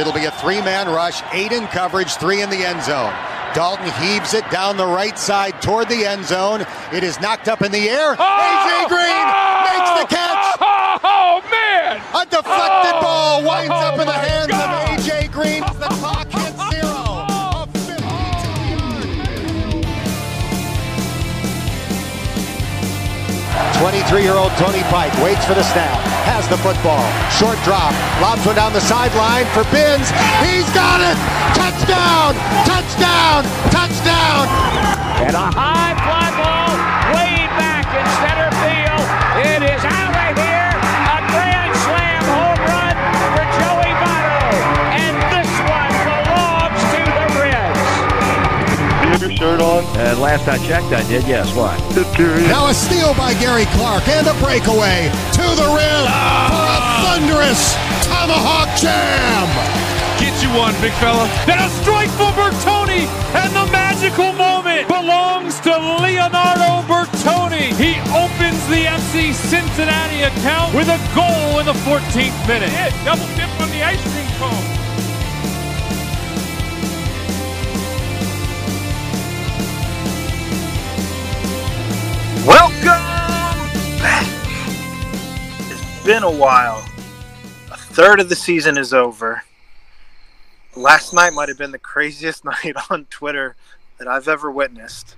It'll be a three-man rush, 8 in coverage, 3 in the end zone. Dalton heaves it down the right side toward the end zone. It is knocked up in the air. A.J. Green makes the catch. Man! A deflected ball winds up in the hands of A.J. Green. The clock hits 0. A 22-year-old Tony Pike waits for the snap, has the football, short drop, lobs one down the sideline for Binns. He's got it! Touchdown! Touchdown! Touchdown! And a high fly ball way back in center field. It is out right here. A grand slam home run for Joey Votto. And this one belongs to the Reds. Your shirt on? Last I checked, I did. Yes, why? Now a steal by Gary Clark and a breakaway to the Reds for a thunderous tomahawk jam. Get you one, big fella. And a strike for Bertoni, and the magical moment belongs to Leonardo Bertoni. He opens the FC Cincinnati account with a goal in the 14th minute. Yeah, double dip on the ice cream cone. Welcome back. It's been a while. A third of the season is over. Last night might have been the craziest night on Twitter that I've ever witnessed.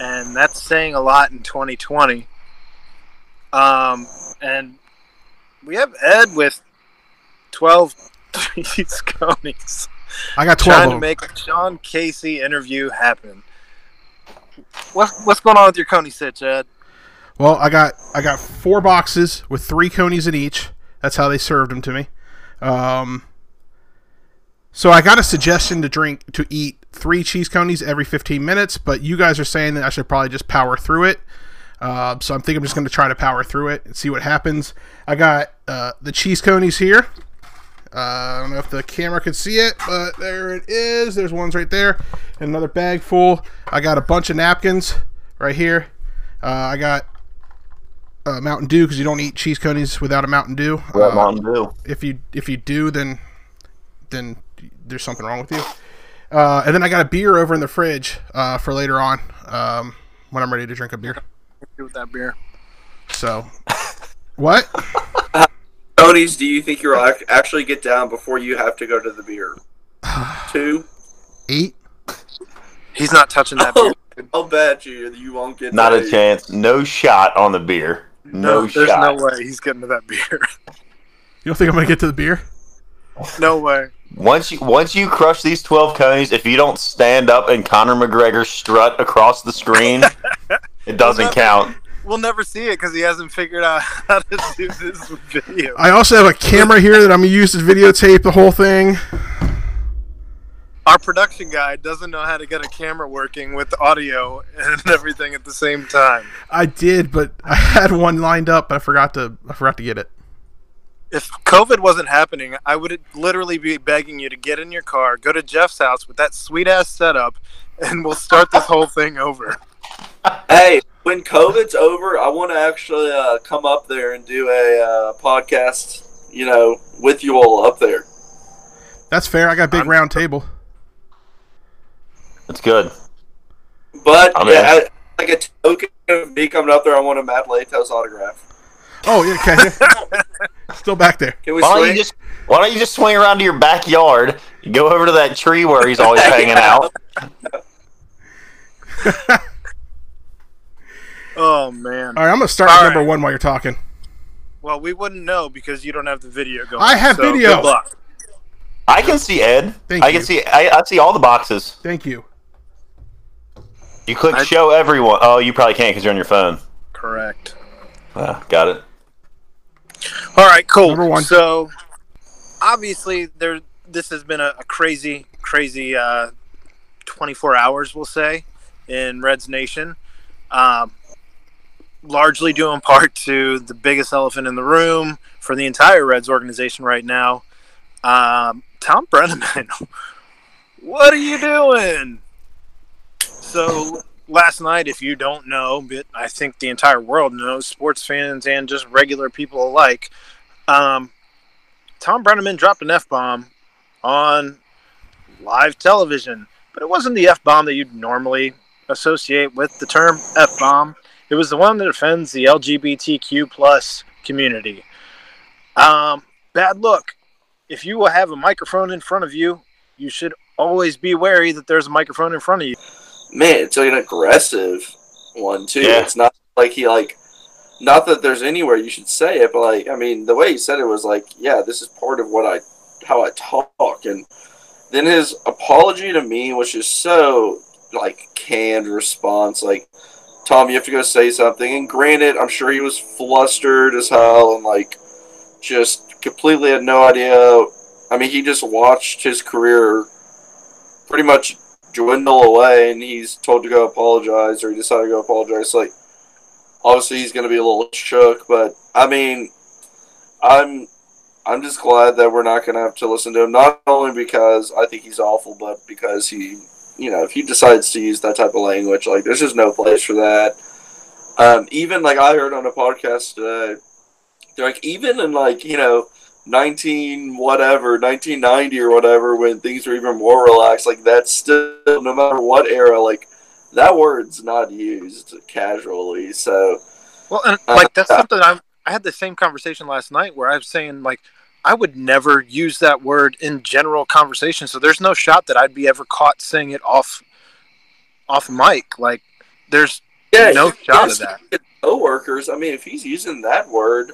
And that's saying a lot in 2020. And we have Ed with 12 tweets going. I got 12 trying to make a Sean Casey interview happen. What's going on with your Coney sitch, Ed? Well, I got 4 boxes with 3 conies in each. That's how they served them to me. So I got a suggestion to eat 3 cheese conies every 15 minutes, but you guys are saying that I should probably just power through it. So I'm thinking I'm just going to try to power through it and see what happens. I got the cheese conies here. I don't know if the camera could see it, but there it is. There's ones right there. And another bag full. I got a bunch of napkins right here. I got Mountain Dew, because you don't eat cheese conies without a Mountain Dew. Well, Mountain Dew. If you do, then there's something wrong with you. And then I got a beer over in the fridge for later on when I'm ready to drink a beer. With that beer. So, what? Tony's, do you think you'll actually get down before you have to go to the beer? 2? 8? He's not touching that beer. I'll bet you won't get not a chance. No shot on the beer. No shot. There's no way he's getting to that beer. You don't think I'm going to get to the beer? No way. Once you crush these 12 conies, if you don't stand up and Conor McGregor strut across the screen, it doesn't count. We'll never see it because he hasn't figured out how to do this video. I also have a camera here that I'm going to use to videotape the whole thing. Our production guy doesn't know how to get a camera working with audio and everything at the same time. I did, but I had one lined up, but I forgot to get it. If COVID wasn't happening, I would literally be begging you to get in your car, go to Jeff's house with that sweet-ass setup, and we'll start this whole thing over. Hey, when COVID's over, I want to actually come up there and do a podcast, with you all up there. That's fair. I got a big round table. That's good. But, like a token of me coming up there, I want a Matt Latos autograph. Oh, yeah, okay. Still back there. Why don't you just swing around to your backyard, go over to that tree where he's always hanging out. Oh, man. All right, I'm going to start with number 1 while you're talking. Well, we wouldn't know because you don't have the video going. I have video. Good luck. I can see Ed. I see all the boxes. Thank you. You click show everyone. Oh, you probably can't because you're on your phone. Correct. Got it. All right, cool. Number 1. So, obviously, this has been a crazy, crazy 24 hours, we'll say, in Reds Nation. Largely due in part to the biggest elephant in the room for the entire Reds organization right now. Thom Brennaman, what are you doing? So... Last night, if you don't know, but I think the entire world knows, sports fans and just regular people alike, Thom Brennaman dropped an F-bomb on live television. But it wasn't the F-bomb that you'd normally associate with the term F-bomb. It was the one that offends the LGBTQ plus community. Bad look. If you will have a microphone in front of you, you should always be wary that there's a microphone in front of you. Man, it's like an aggressive one, too. Yeah. It's not like he, like, not that there's anywhere you should say it, but, like, I mean, the way he said it was like, yeah, this is part of what how I talk. And then his apology to me was just so, like, canned response, like, Tom, you have to go say something. And granted, I'm sure he was flustered as hell and, like, just completely had no idea. I mean, he just watched his career pretty much dwindle away, and he's told to go apologize, or he decided to go apologize. Like, obviously, he's going to be a little shook, but, I mean, I'm just glad that we're not going to have to listen to him, not only because I think he's awful, but because he... You know, if he decides to use that type of language, like, there's just no place for that. Even, like, I heard on a podcast today, they're like, even in, like, you know, 1990 or whatever, when things were even more relaxed, like, that's still, no matter what era, like, that word's not used casually, so. Well, and, like, that's something I had the same conversation last night where I was saying, like, I would never use that word in general conversation, so there's no shot that I'd be ever caught saying it off mic. Like, there's no shot of that. Co-workers, I mean, if he's using that word,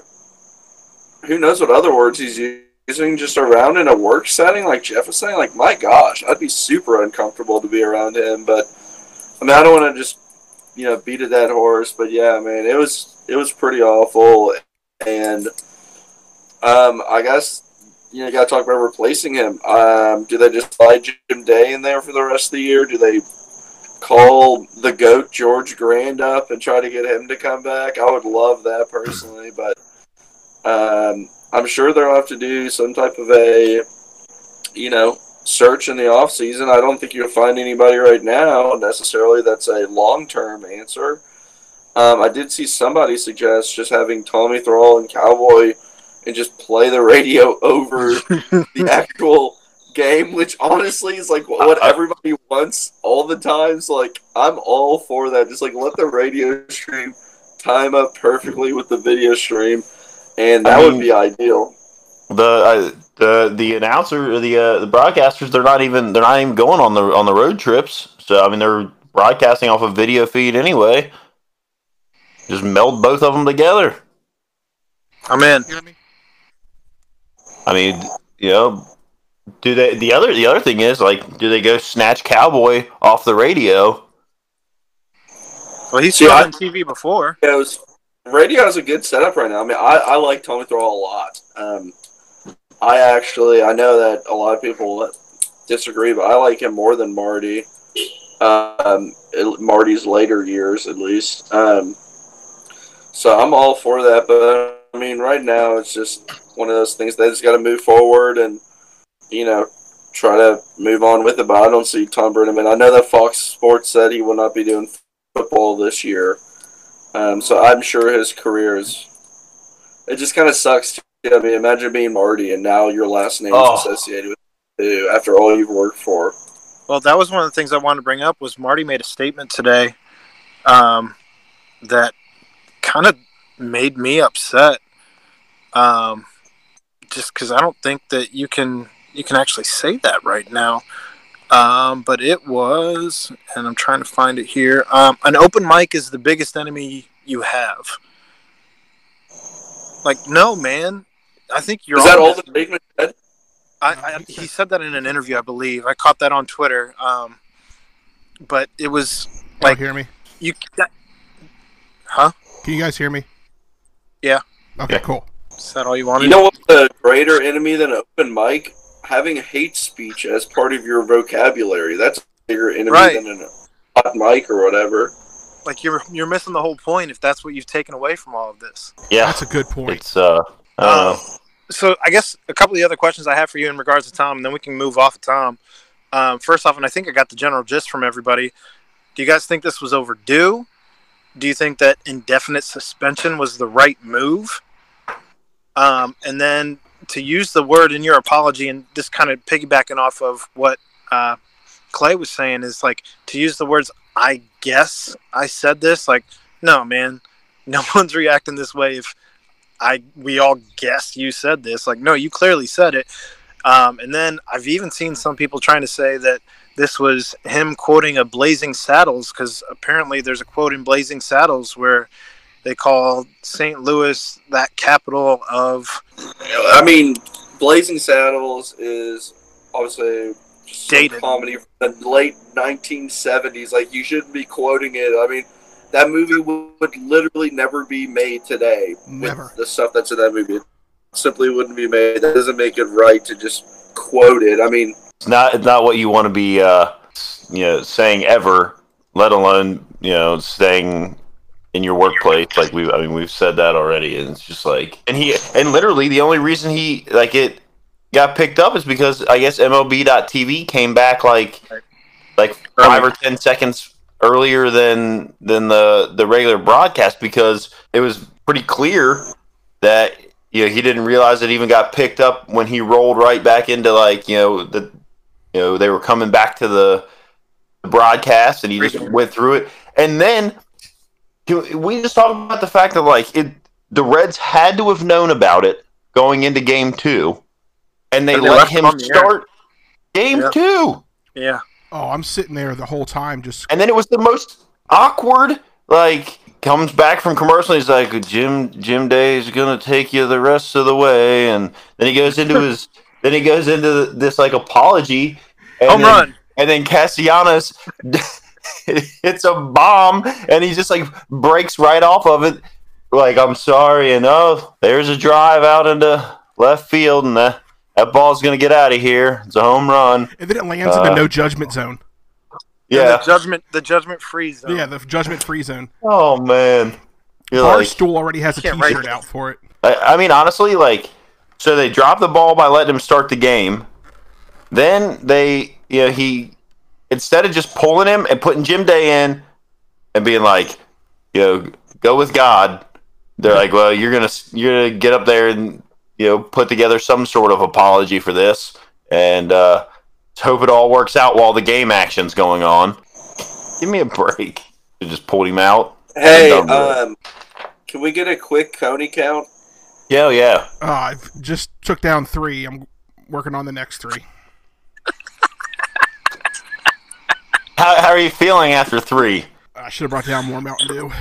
who knows what other words he's using just around in a work setting, like Jeff was saying. Like, my gosh, I'd be super uncomfortable to be around him. But, I mean, I don't want to just, you know, beat a dead horse. But, yeah, I mean, it was pretty awful. And... I guess, you know, you got to talk about replacing him. Do they just slide Jim Day in there for the rest of the year? Do they call the GOAT George Grand up and try to get him to come back? I would love that personally, but I'm sure they'll have to do some type of a, you know, search in the offseason. I don't think you'll find anybody right now necessarily that's a long-term answer. I did see somebody suggest just having Tommy Thrall and Cowboy and just play the radio over the actual game, which honestly is like what everybody wants all the time. So, like, I'm all for that. Just, like, let the radio stream time up perfectly with the video stream, and that would be ideal. The announcer, the broadcasters, they're not even going on the road trips. So, I mean, they're broadcasting off a video feed anyway. Just meld both of them together. I'm in. I mean, you know, do they? The other thing is, like, do they go snatch Cowboy off the radio? Well, he's on TV before. Yeah, radio is a good setup right now. I mean, I like Tommy Thrall a lot. I know that a lot of people disagree, but I like him more than Marty. Marty's later years, at least. So I'm all for that, but. I mean, right now, it's just one of those things. They just got to move forward and, you know, try to move on with it. But I don't see Thom Brennaman. I know that Fox Sports said he will not be doing football this year. So I'm sure his career is – it just kind of sucks. I mean, imagine being Marty and now your last name is associated with you after all you've worked for. Well, that was one of the things I wanted to bring up was Marty made a statement today that kind of – made me upset just because I don't think that you can actually say that right now. But it was, and I'm trying to find it here, an open mic is the biggest enemy you have. Like, no, man. I think you're... Is that all the statement said? He said that in an interview, I believe. I caught that on Twitter. But it was... like, hear me? Huh? Can you guys hear me? Yeah. Okay, cool. Is that all you wanted? You know what's a greater enemy than open mic? Having hate speech as part of your vocabulary. That's a bigger enemy than an hot mic or whatever. Like, you're missing the whole point if that's what you've taken away from all of this. Yeah. That's a good point. It's, so I guess a couple of the other questions I have for you in regards to Thom, and then we can move off of Thom. First off, and I think I got the general gist from everybody, do you guys think this was overdue? Do you think that indefinite suspension was the right move? And then to use the word in your apology, and just kind of piggybacking off of what Clay was saying, is like to use the words, I guess I said this. Like, no, man, no one's reacting this way if we all guess you said this. Like, no, you clearly said it. And then I've even seen some people trying to say that this was him quoting a Blazing Saddles, because apparently there's a quote in Blazing Saddles where they call St. Louis that capital of... I mean, Blazing Saddles is obviously dated comedy from the late 1970s. Like, you shouldn't be quoting it. I mean, that movie would literally never be made today. Never. With the stuff that's in that movie. It simply wouldn't be made. That doesn't make it right to just quote it. I mean... It's not what you want to be, saying ever, let alone, saying in your workplace. Like, we've said that already, and it's just like, and literally the only reason he like it got picked up is because I guess MLB.TV came back like 5 or 10 seconds earlier than the regular broadcast, because it was pretty clear that he didn't realize it even got picked up when he rolled right back into they were coming back to the broadcast, and he just went through it. And then we just talked about the fact that the Reds had to have known about it going into Game 2, and they let him start Game 2. Yeah. Oh, I'm sitting there the whole time just. And then it was the most awkward. Comes back from commercial, and he's like, Jim Day is gonna take you the rest of the way, and then he goes into this apology. Home run. And then Castellanos hits a bomb, and he just breaks right off of it. Like, I'm sorry, and there's a drive out into left field, and that ball's gonna get out of here. It's a home run. And then it lands in the no judgment zone. Yeah, the judgment-free zone. Yeah, the judgment-free zone. Oh man, Barstool already has a T-shirt out for it. I mean, honestly, so they dropped the ball by letting him start the game. Then they, he instead of just pulling him and putting Jim Day in and being go with God, they're like, well, you're gonna get up there and put together some sort of apology for this, and hope it all works out while the game action's going on. Give me a break. They just pulled him out. Hey, can we get a quick Coney count? Yeah, yeah. I just took down 3. I'm working on the next 3. How are you feeling after 3? I should have brought down more Mountain Dew.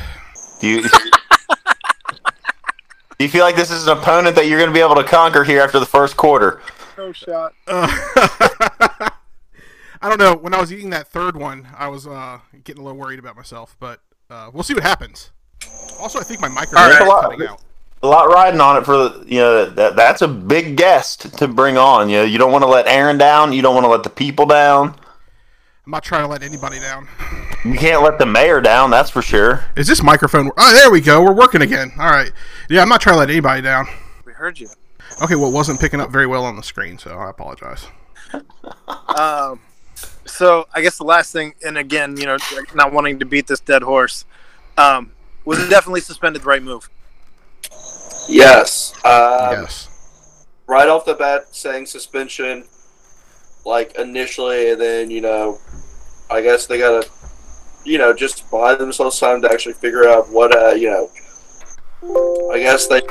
Do you feel like this is an opponent that you're going to be able to conquer here after the first quarter? No shot. I don't know. When I was eating that third one, I was getting a little worried about myself, but we'll see what happens. Also, I think my microphone is coming out. A lot riding on it for the, that's a big guest to bring on. You don't want to let Aaron down. You don't want to let the people down. I'm not trying to let anybody down. You can't let the mayor down, that's for sure. Is this microphone? Oh, there we go. We're working again. All right. Yeah, I'm not trying to let anybody down. We heard you. Okay, well, it wasn't picking up very well on the screen, so I apologize. So I guess the last thing, and again, not wanting to beat this dead horse, was it definitely suspended the right move? Yes. Yes. Right off the bat, saying suspension, initially, and then, I guess they got to, just buy themselves time to actually figure out what, I guess they...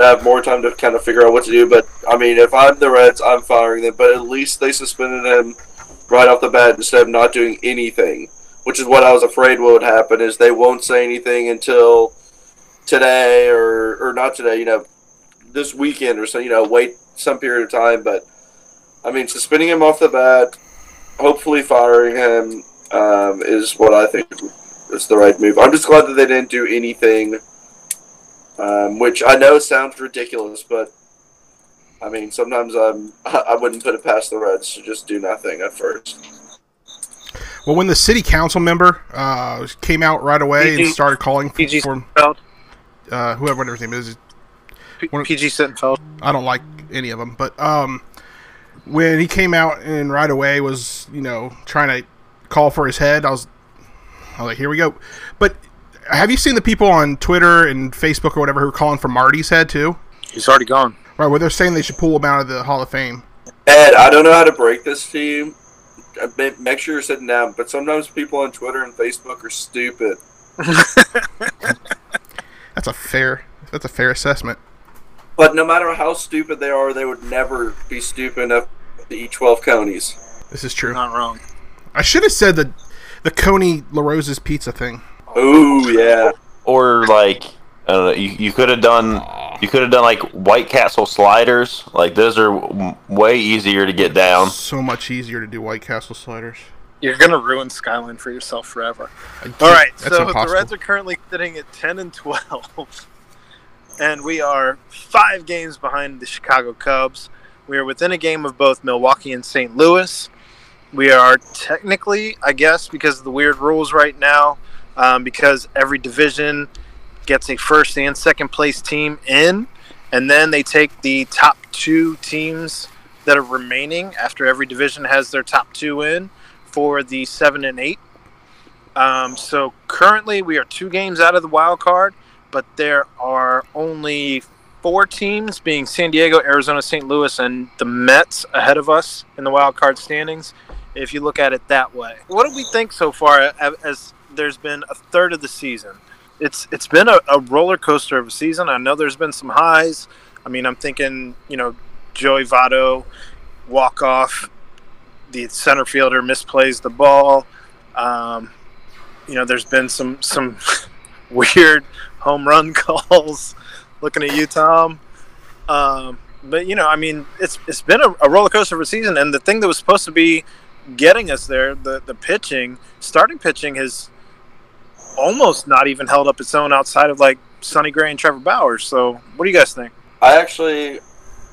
have more time to kind of figure out what to do, but I mean, if I'm the Reds, I'm firing them. But at least they suspended him right off the bat instead of not doing anything, which is what I was afraid would happen. Is they won't say anything until today or not today, this weekend or so. Wait some period of time. But I mean, suspending him off the bat, hopefully firing him is what I think is the right move. I'm just glad that they didn't do anything. Which I know sounds ridiculous, but I mean, sometimes I wouldn't put it past the Reds to just do nothing at first. Well, when the city council member came out right away and started calling for whoever his name is, PG Sittenfeld. I don't like any of them, but when he came out and right away was trying to call for his head, I was like, here we go, but. Have you seen the people on Twitter and Facebook or whatever who are calling for Marty's head, too? He's already gone. Right, well, they're saying they should pull him out of the Hall of Fame. Ed, I don't know how to break this to you. Make sure you're sitting down. But sometimes people on Twitter and Facebook are stupid. That's a fair assessment. But no matter how stupid they are, they would never be stupid enough to eat 12 conies. This is true. Not wrong. I should have said the Coney La Rosa's pizza thing. Oh yeah. Or like I don't know. You could have done like White Castle sliders. Like those are way easier to get down. So much easier to do White Castle sliders. You're gonna ruin Skyline for yourself forever. All right, so impossible. The Reds are currently sitting at 10-12, and we are 5 games behind the Chicago Cubs. We are within a game of both Milwaukee and St. Louis. We are technically, I guess, because of the weird rules right now, because every division gets a first and second place team in, and then they take the top 2 teams that are remaining after every division has their top 2 in. For the 7 and 8, so currently we are 2 games out of the wild card, but there are only 4 teams, being San Diego, Arizona, St. Louis, and the Mets ahead of us in the wild card standings. If you look at it that way, what do we think so far? As there's been a third of the season, it's been a roller coaster of a season. I know there's been some highs. I mean, I'm thinking, you know, Joey Votto walk off. The center fielder misplays the ball. You know, there's been some weird home run calls. Looking at you, Tom. But you know, I mean, it's been a roller coaster of a season, and the thing that was supposed to be getting us there, the pitching, starting pitching, has almost not even held up its own outside of like Sonny Gray and Trevor Bauer. So, what do you guys think?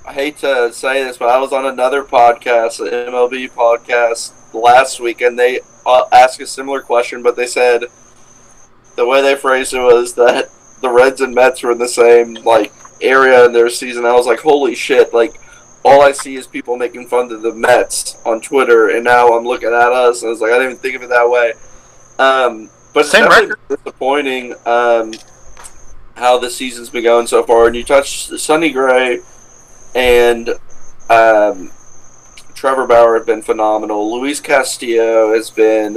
I hate to say this, but I was on another podcast, an MLB podcast, last week, and they asked a similar question, but they said the way they phrased it was that the Reds and Mets were in the same like area in their season. I was like, holy shit, like all I see is people making fun of the Mets on Twitter, and now I'm looking at us, and I was like, I didn't even think of it that way. But same record. Disappointing how the season's been going so far, and you touched Sonny Gray and Trevor Bauer have been phenomenal. Luis Castillo has been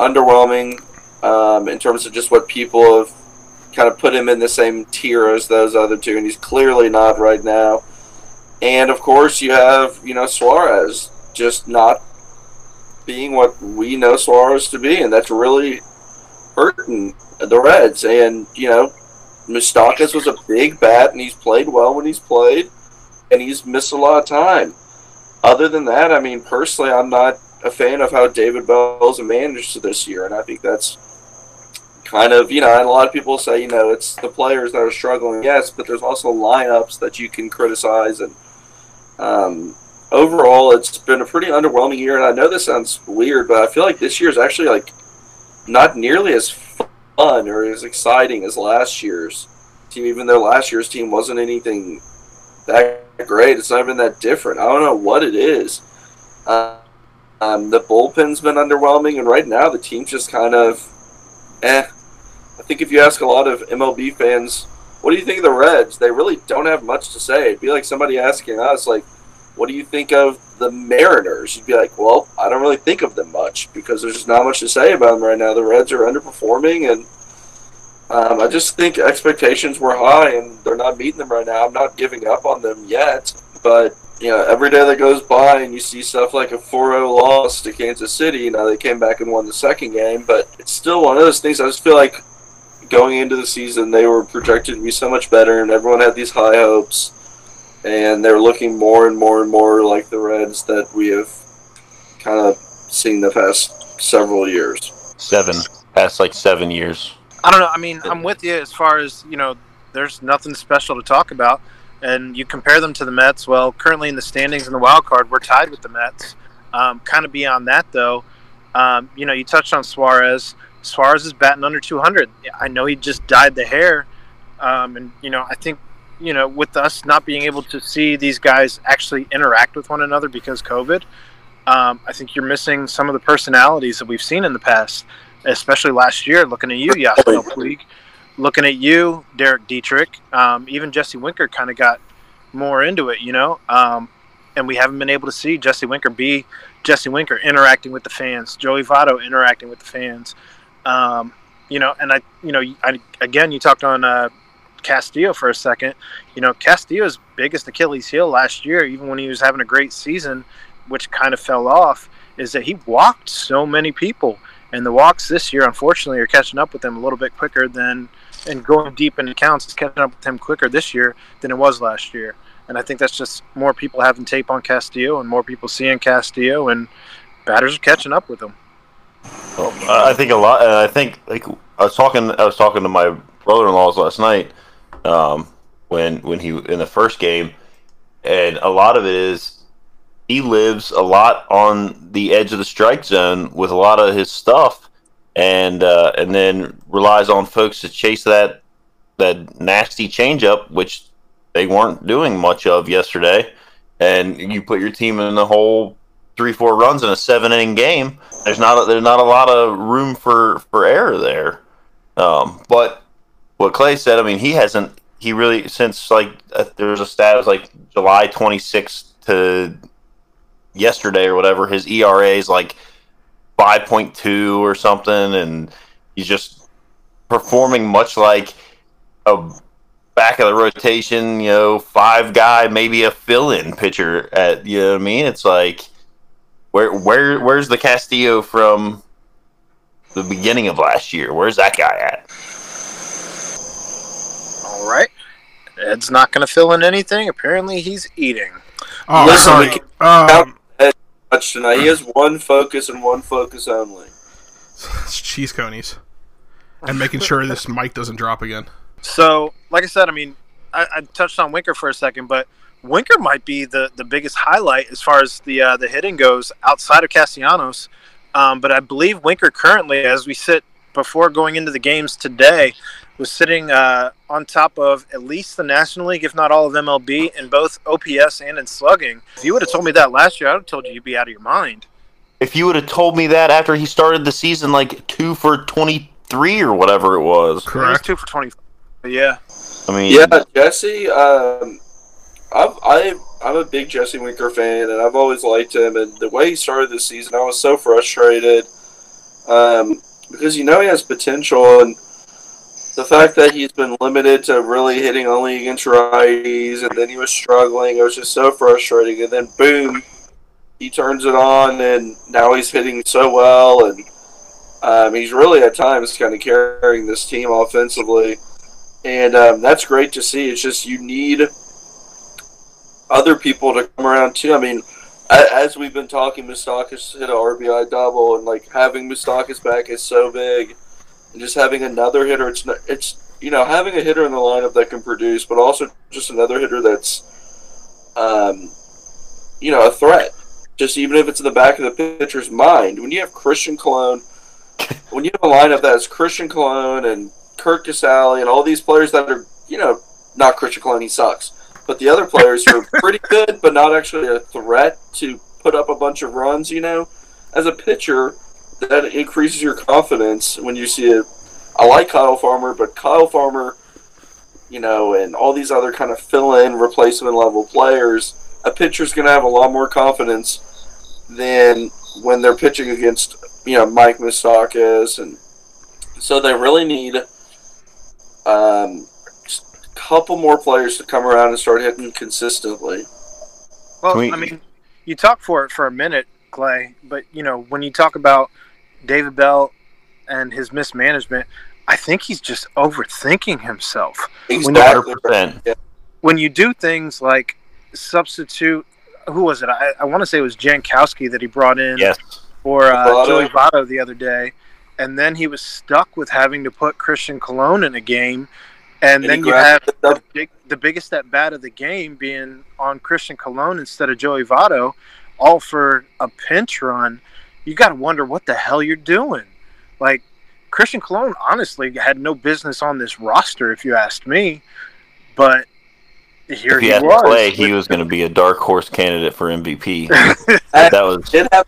underwhelming in terms of just what people have kind of put him in the same tier as those other two, and he's clearly not right now. And, of course, you have, you know, Suarez just not being what we know Suarez to be, and that's really hurting the Reds. And, you know, Moustakas was a big bat, and he's played well when he's played, and he's missed a lot of time. Other than that, I mean, personally, I'm not a fan of how David Bell's managed this year, and I think that's kind of, you know, and a lot of people say, you know, it's the players that are struggling, yes, but there's also lineups that you can criticize, and overall, it's been a pretty underwhelming year, and I know this sounds weird, but I feel like this year is actually, like, not nearly as fun or as exciting as last year's team, even though last year's team wasn't anything that great. It's not even that different. I don't know what it is. The bullpen's been underwhelming, and right now the team's just kind of eh. I think if you ask a lot of MLB fans, what do you think of the Reds? They really don't have much to say. It'd be like somebody asking us, like, what do you think of the Mariners? You'd be like, well, I don't really think of them much because there's just not much to say about them right now. The Reds are underperforming, and I just think expectations were high, and they're not meeting them right now. I'm not giving up on them yet, but you know, every day that goes by and you see stuff like a 4-0 loss to Kansas City, you know, they came back and won the second game, but it's still one of those things. I just feel like going into the season, they were projected to be so much better, and everyone had these high hopes. And they're looking more and more and more like the Reds that we have kind of seen the past several years. Past like 7 years. I don't know. I mean, I'm with you as far as, you know, there's nothing special to talk about. And you compare them to the Mets. Well, currently in the standings in the wild card, we're tied with the Mets. Kind of beyond that, though, you know, you touched on Suarez. Suarez is batting under 200. I know he just dyed the hair. And, you know, I think, you know, with us not being able to see these guys actually interact with one another because COVID, I think you're missing some of the personalities that we've seen in the past, especially last year. Looking at you, Yasiel Puig. Looking at you, Derek Dietrich. Even Jesse Winker kind of got more into it, you know. And we haven't been able to see Jesse Winker be Jesse Winker, interacting with the fans, Joey Votto interacting with the fans. You know, and I again, you talked on Castillo for a second. You know, Castillo's biggest Achilles heel last year, even when he was having a great season, which kind of fell off, is that he walked so many people. And the walks this year, unfortunately, are catching up with him a little bit quicker than, and going deep into counts is catching up with him quicker this year than it was last year. And I think that's just more people having tape on Castillo and more people seeing Castillo, and batters are catching up with him. Well, I think a lot. I think, like, I was talking to my brother-in-laws last night when he in the first game, and a lot of it is he lives a lot on the edge of the strike zone with a lot of his stuff, and then relies on folks to chase that nasty changeup, which they weren't doing much of yesterday, and you put your team in the hole 3-4 runs in a 7-inning game. There's not a lot of room for error there. But what Clay said, I mean, he really since, like, there's a stat, it was like July 26th to yesterday or whatever, his ERA is like 5.2 or something, and he's just performing much like a back of the rotation, you know, five guy, maybe a fill-in pitcher. At, you know what I mean? It's like, where's the Castillo from the beginning of last year? Where's that guy at? All right, Ed's not going to fill in anything. Apparently, he's eating. Oh, listen, sorry. Ed much tonight. He has one focus and one focus only. It's cheese conies, and making sure this mic doesn't drop again. So, like I said, I mean, I touched on Winker for a second, but Winker might be the biggest highlight as far as the hitting goes outside of Castellanos. But I believe Winker currently, as we sit before going into the games today, was sitting on top of at least the National League, if not all of MLB, in both OPS and in slugging. If you would have told me that last year, I would have told you you'd be out of your mind. If you would have told me that after he started the season, like 2 for 23 or whatever it was. Correct. It was 2 for 25. Yeah. I mean, yeah, Jesse. I'm a big Jesse Winker fan, and I've always liked him. And the way he started this season, I was so frustrated because, you know, he has potential, and the fact that he's been limited to really hitting only against righties, and then he was struggling. It was just so frustrating. And then boom, he turns it on, and now he's hitting so well, and he's really at times kind of carrying this team offensively. And that's great to see. It's just you need other people to come around too. I mean, as we've been talking, Moustakas hit an RBI double, and like having Moustakas back is so big. And just having another hitter, it's you know, having a hitter in the lineup that can produce, but also just another hitter that's, you know, a threat. Just even if it's in the back of the pitcher's mind, when you have Christian Colon, when you have a lineup that has Christian Colon and Kirk Casali and all these players that are, you know, not Christian Colon, he sucks, but the other players who are pretty good but not actually a threat to put up a bunch of runs, you know, as a pitcher, that increases your confidence when you see it. I like Kyle Farmer, but Kyle Farmer, you know, and all these other kind of fill-in, replacement-level players, a pitcher's going to have a lot more confidence than when they're pitching against, you know, Mike Moustakas. And so they really need couple more players to come around and start hitting consistently. Well, I mean, you talk for a minute, Clay, but, you know, when you talk about David Bell and his mismanagement, I think he's just overthinking himself. Exactly. When you do things like substitute, who was it? I want to say it was Jankowski that he brought in, yes, or Joey Votto the other day, and then he was stuck with having to put Christian Colon in a game. And then you have the biggest at-bat of the game being on Christian Colon instead of Joey Votto, all for a pinch run. You got to wonder what the hell you're doing. Like, Christian Colon honestly had no business on this roster, if you asked me. But here he was. If you had to play, he was going to be a dark horse candidate for MVP. I did have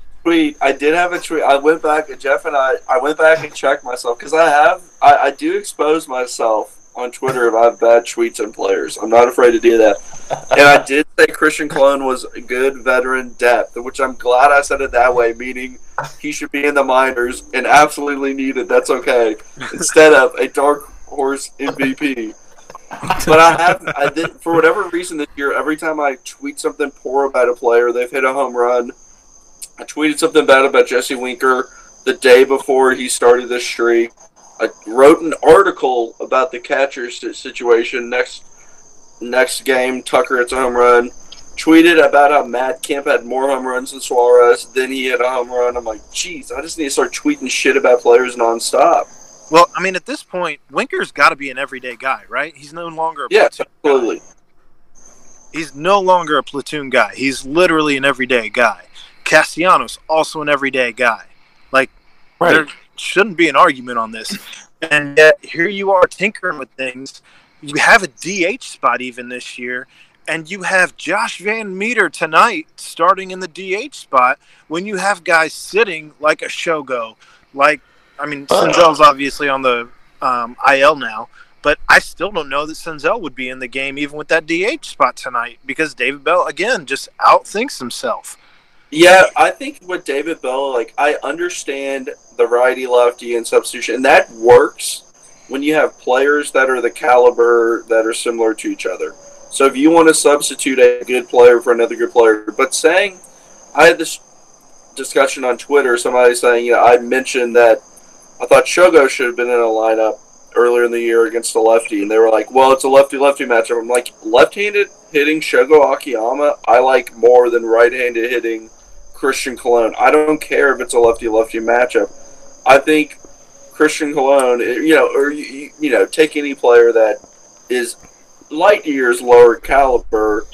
a tweet. I went back, and Jeff and I went back and checked myself because I do expose myself on Twitter about bad tweets and players. I'm not afraid to do that. And I did say Christian Colon was a good veteran depth, which I'm glad I said it that way, meaning he should be in the minors and absolutely needed. That's okay. Instead of a dark horse MVP. But I did, for whatever reason this year, every time I tweet something poor about a player, they've hit a home run. I tweeted something bad about Jesse Winker the day before he started this streak. I wrote an article about the catcher situation. Next game, Tucker hits a home run. Tweeted about how Matt Kemp had more home runs than Suarez. Then he hit a home run. I'm like, geez, I just need to start tweeting shit about players nonstop. Well, I mean, at this point, Winker's got to be an everyday guy, right? He's no longer a platoon guy. He's no longer a platoon guy. He's literally an everyday guy. Castellanos, also an everyday guy. Like, right. There shouldn't be an argument on this. And yet, here you are tinkering with things. You have a DH spot even this year, and you have Josh Van Meter tonight starting in the DH spot when you have guys sitting like a Shogo, like, I mean, Senzel's obviously on the IL now, but I still don't know that Senzel would be in the game even with that DH spot tonight because David Bell, again, just outthinks himself. Yeah, I think with David Bell, like, I understand the righty-lefty and substitution, and that works when you have players that are the caliber that are similar to each other. So if you want to substitute a good player for another good player, but saying I had this discussion on Twitter, somebody saying, you know, I mentioned that I thought Shogo should have been in a lineup earlier in the year against a lefty, and they were like, well, it's a lefty-lefty matchup. I'm like, left-handed hitting Shogo Akiyama I like more than right-handed hitting Christian Colon. I don't care if it's a lefty-lefty matchup. I think Christian Colon, you know, or you know, take any player that is light years lower caliber,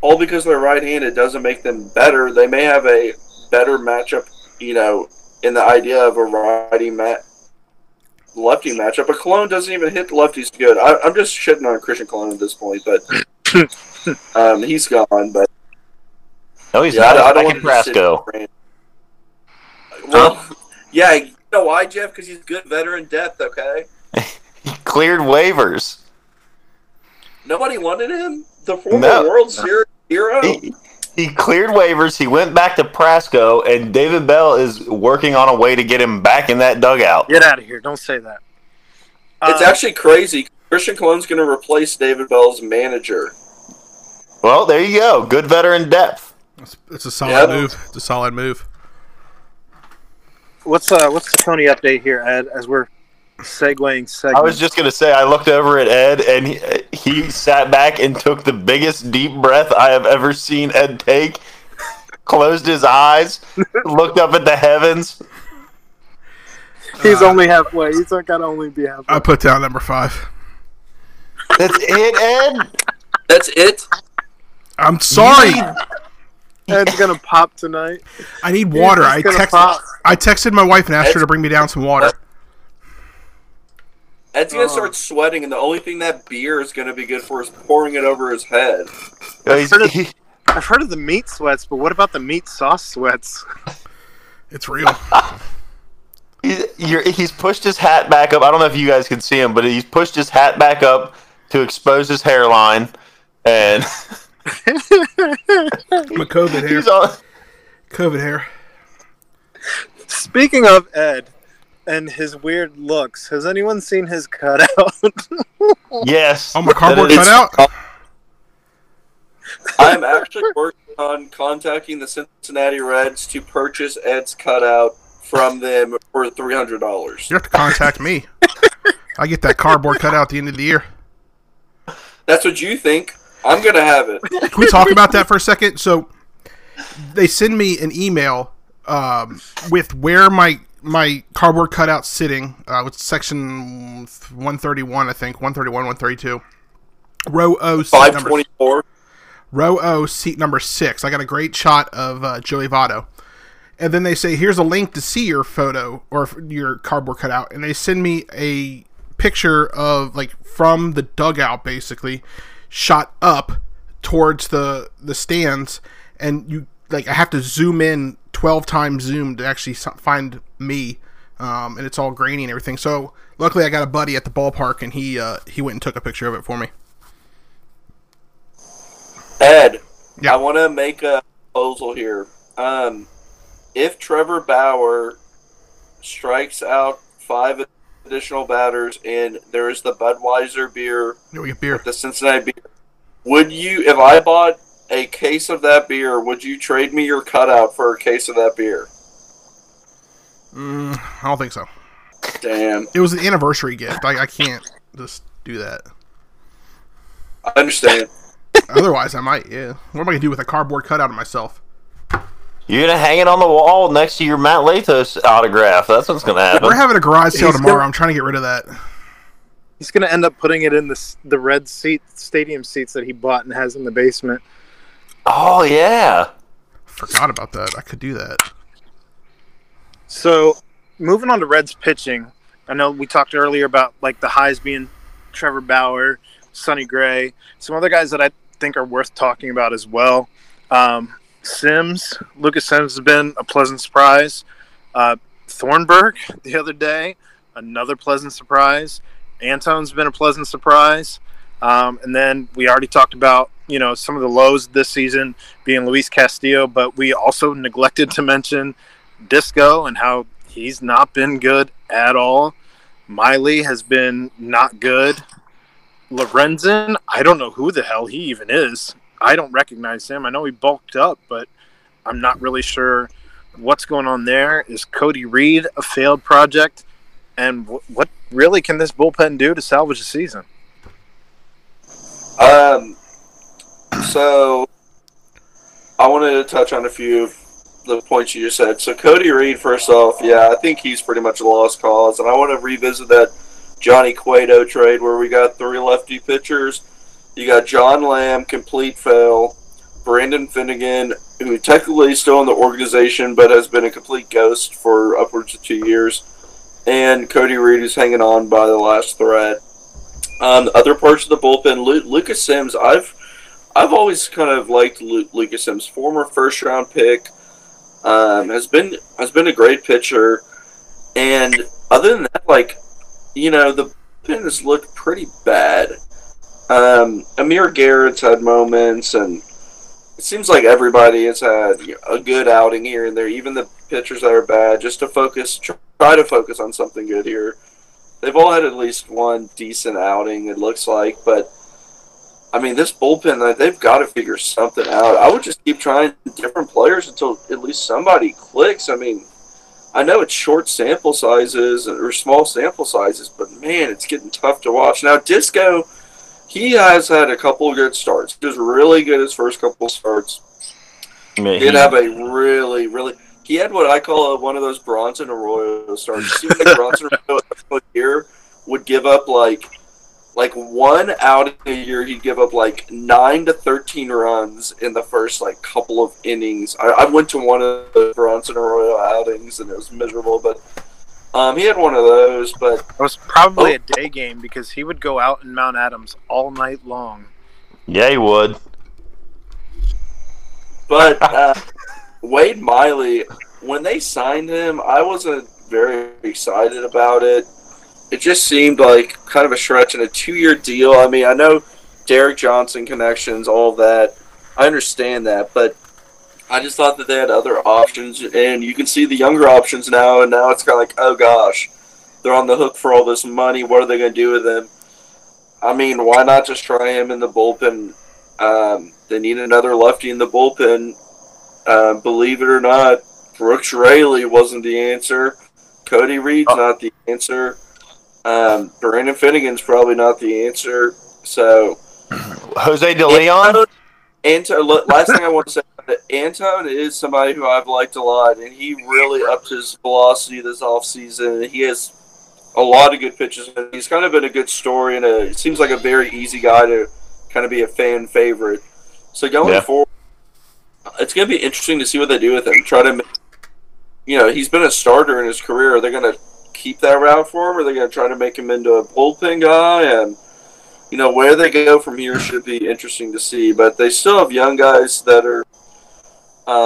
all because they're right-handed doesn't make them better. They may have a better matchup, you know, in the idea of a righty-lefty matchup. But Colon doesn't even hit lefties good. I'm just shitting on Christian Colon at this point, but he's gone. But no, he's not. I don't want Brasco. Well, yeah, you know why, Jeff? Because he's good veteran depth, okay? He cleared waivers. Nobody wanted him? The former World Series hero? He cleared waivers. He went back to Prasco, and David Bell is working on a way to get him back in that dugout. Get out of here. Don't say that. It's actually crazy. Christian Colon's going to replace David Bell's manager. Well, there you go. Good veteran depth. It's a solid move. It's a solid move. What's the Tony update here, Ed, as we're segueing segments? I was just going to say, I looked over at Ed, and he sat back and took the biggest deep breath I have ever seen Ed take, closed his eyes, looked up at the heavens. He's only halfway. He's not going to only be halfway. I put down number 5. That's it, Ed? That's it? I'm sorry. Ed's going to pop tonight. I need water. I texted my wife and asked her to bring me down some water. Ed's going to start sweating, and the only thing that beer is going to be good for is pouring it over his head. I've heard of the meat sweats, but what about the meat sauce sweats? It's real. He's pushed his hat back up. I don't know if you guys can see him, but he's pushed his hat back up to expose his hairline. And my COVID hair. COVID hair. Speaking of Ed and his weird looks. Has anyone seen his cutout? Yes. Oh, my cardboard cutout? I'm actually working on contacting the Cincinnati Reds to purchase Ed's cutout from them for $300. You have to contact me. I get that cardboard cutout at the end of the year. That's what you think. I'm going to have it. Can we talk about that for a second? So they send me an email with where my cardboard cutout's sitting, it's section 131, I think, 131, 132. Row O, seat 524. Row O, seat number 6. I got a great shot of Joey Votto. And then they say, here's a link to see your photo or your cardboard cutout. And they send me a picture of, like, from the dugout, basically, shot up towards the stands. And you, like, I have to zoom in 12 times zoom to actually find me and it's all grainy and everything. So luckily I got a buddy at the ballpark, and he went and took a picture of it for me. Ed, yeah. I want to make a proposal here. If Trevor Bauer strikes out 5 additional batters, and there is the Budweiser beer, no, we get beer. The Cincinnati beer, would you, if I bought a case of that beer, would you trade me your cutout for a case of that beer? I don't think so. Damn. It was an anniversary gift. I can't just do that. I understand. Otherwise, I might, yeah. What am I going to do with a cardboard cutout of myself? You're going to hang it on the wall next to your Matt Latos autograph. That's what's going to happen. We're having a garage sale tomorrow. I'm trying to get rid of that. He's going to end up putting it in the red seat, stadium seats that he bought and has in the basement. Oh, yeah. Forgot about that. I could do that. So, moving on to Reds pitching. I know we talked earlier about like the highs being Trevor Bauer, Sonny Gray, some other guys that I think are worth talking about as well. Sims, Lucas Sims has been a pleasant surprise. Thornburg the other day, another pleasant surprise. Antone's been a pleasant surprise. And then we already talked about, you know, some of the lows this season being Luis Castillo, but we also neglected to mention Disco and how he's not been good at all. Miley has been not good. Lorenzen, I don't know who the hell he even is. I don't recognize him. I know he bulked up, but I'm not really sure what's going on there. Is Cody Reed a failed project? And what really can this bullpen do to salvage the season? So I wanted to touch on a few of the points you just said. So Cody Reed, first off, yeah, I think he's pretty much a lost cause. And I want to revisit that Johnny Cueto trade where we got 3 lefty pitchers. You got John Lamb, complete fail. Brandon Finnegan, who technically is still in the organization but has been a complete ghost for upwards of 2 years. And Cody Reed is hanging on by the last thread. Other parts of the bullpen, Lucas Sims, I've always kind of liked Lucas Sims. Former first-round pick, has been a great pitcher. And other than that, like, you know, the bullpen has looked pretty bad. Amir Garrett's had moments, and it seems like everybody has had a good outing here and there, even the pitchers that are bad, just to try to focus on something good here. They've all had at least one decent outing, it looks like, but, I mean, this bullpen, they've got to figure something out. I would just keep trying different players until at least somebody clicks. I mean, I know it's short sample sizes or small sample sizes, but, man, it's getting tough to watch. Now, Disco... he has had a couple of good starts. He was really good his first couple starts. Man, he did have a really, really... he had what I call one of those Bronson Arroyo starts. It seemed like Bronson Arroyo every year would give up, like one outing a year. He'd give up, 9 to 13 runs in the first, couple of innings. I went to one of the Bronson Arroyo outings, and it was miserable, but... he had one of those, but... it was probably a day game because he would go out in Mount Adams all night long. Yeah, he would. But Wade Miley, when they signed him, I wasn't very excited about it. It just seemed like kind of a stretch and a 2-year deal. I mean, I know Derek Johnson connections, all that. I understand that, but... I just thought that they had other options, and you can see the younger options now, and now it's kind of like, oh, gosh, they're on the hook for all this money. What are they going to do with them? I mean, why not just try him in the bullpen? They need another lefty in the bullpen. Believe it or not, Brooks Raley wasn't the answer. Cody Reed's not the answer. Brandon Finnegan's probably not the answer. So, Jose De Leon? Antone, last thing I want to say, Antone is somebody who I've liked a lot, and he really upped his velocity this offseason. He has a lot of good pitches. He's kind of been a good story, and it seems like a very easy guy to kind of be a fan favorite. So going forward, it's going to be interesting to see what they do with him. Try to, you know, he's been a starter in his career. Are they going to keep that route for him, or are they going to try to make him into a bullpen guy? And you know, where they go from here should be interesting to see. But they still have young guys that are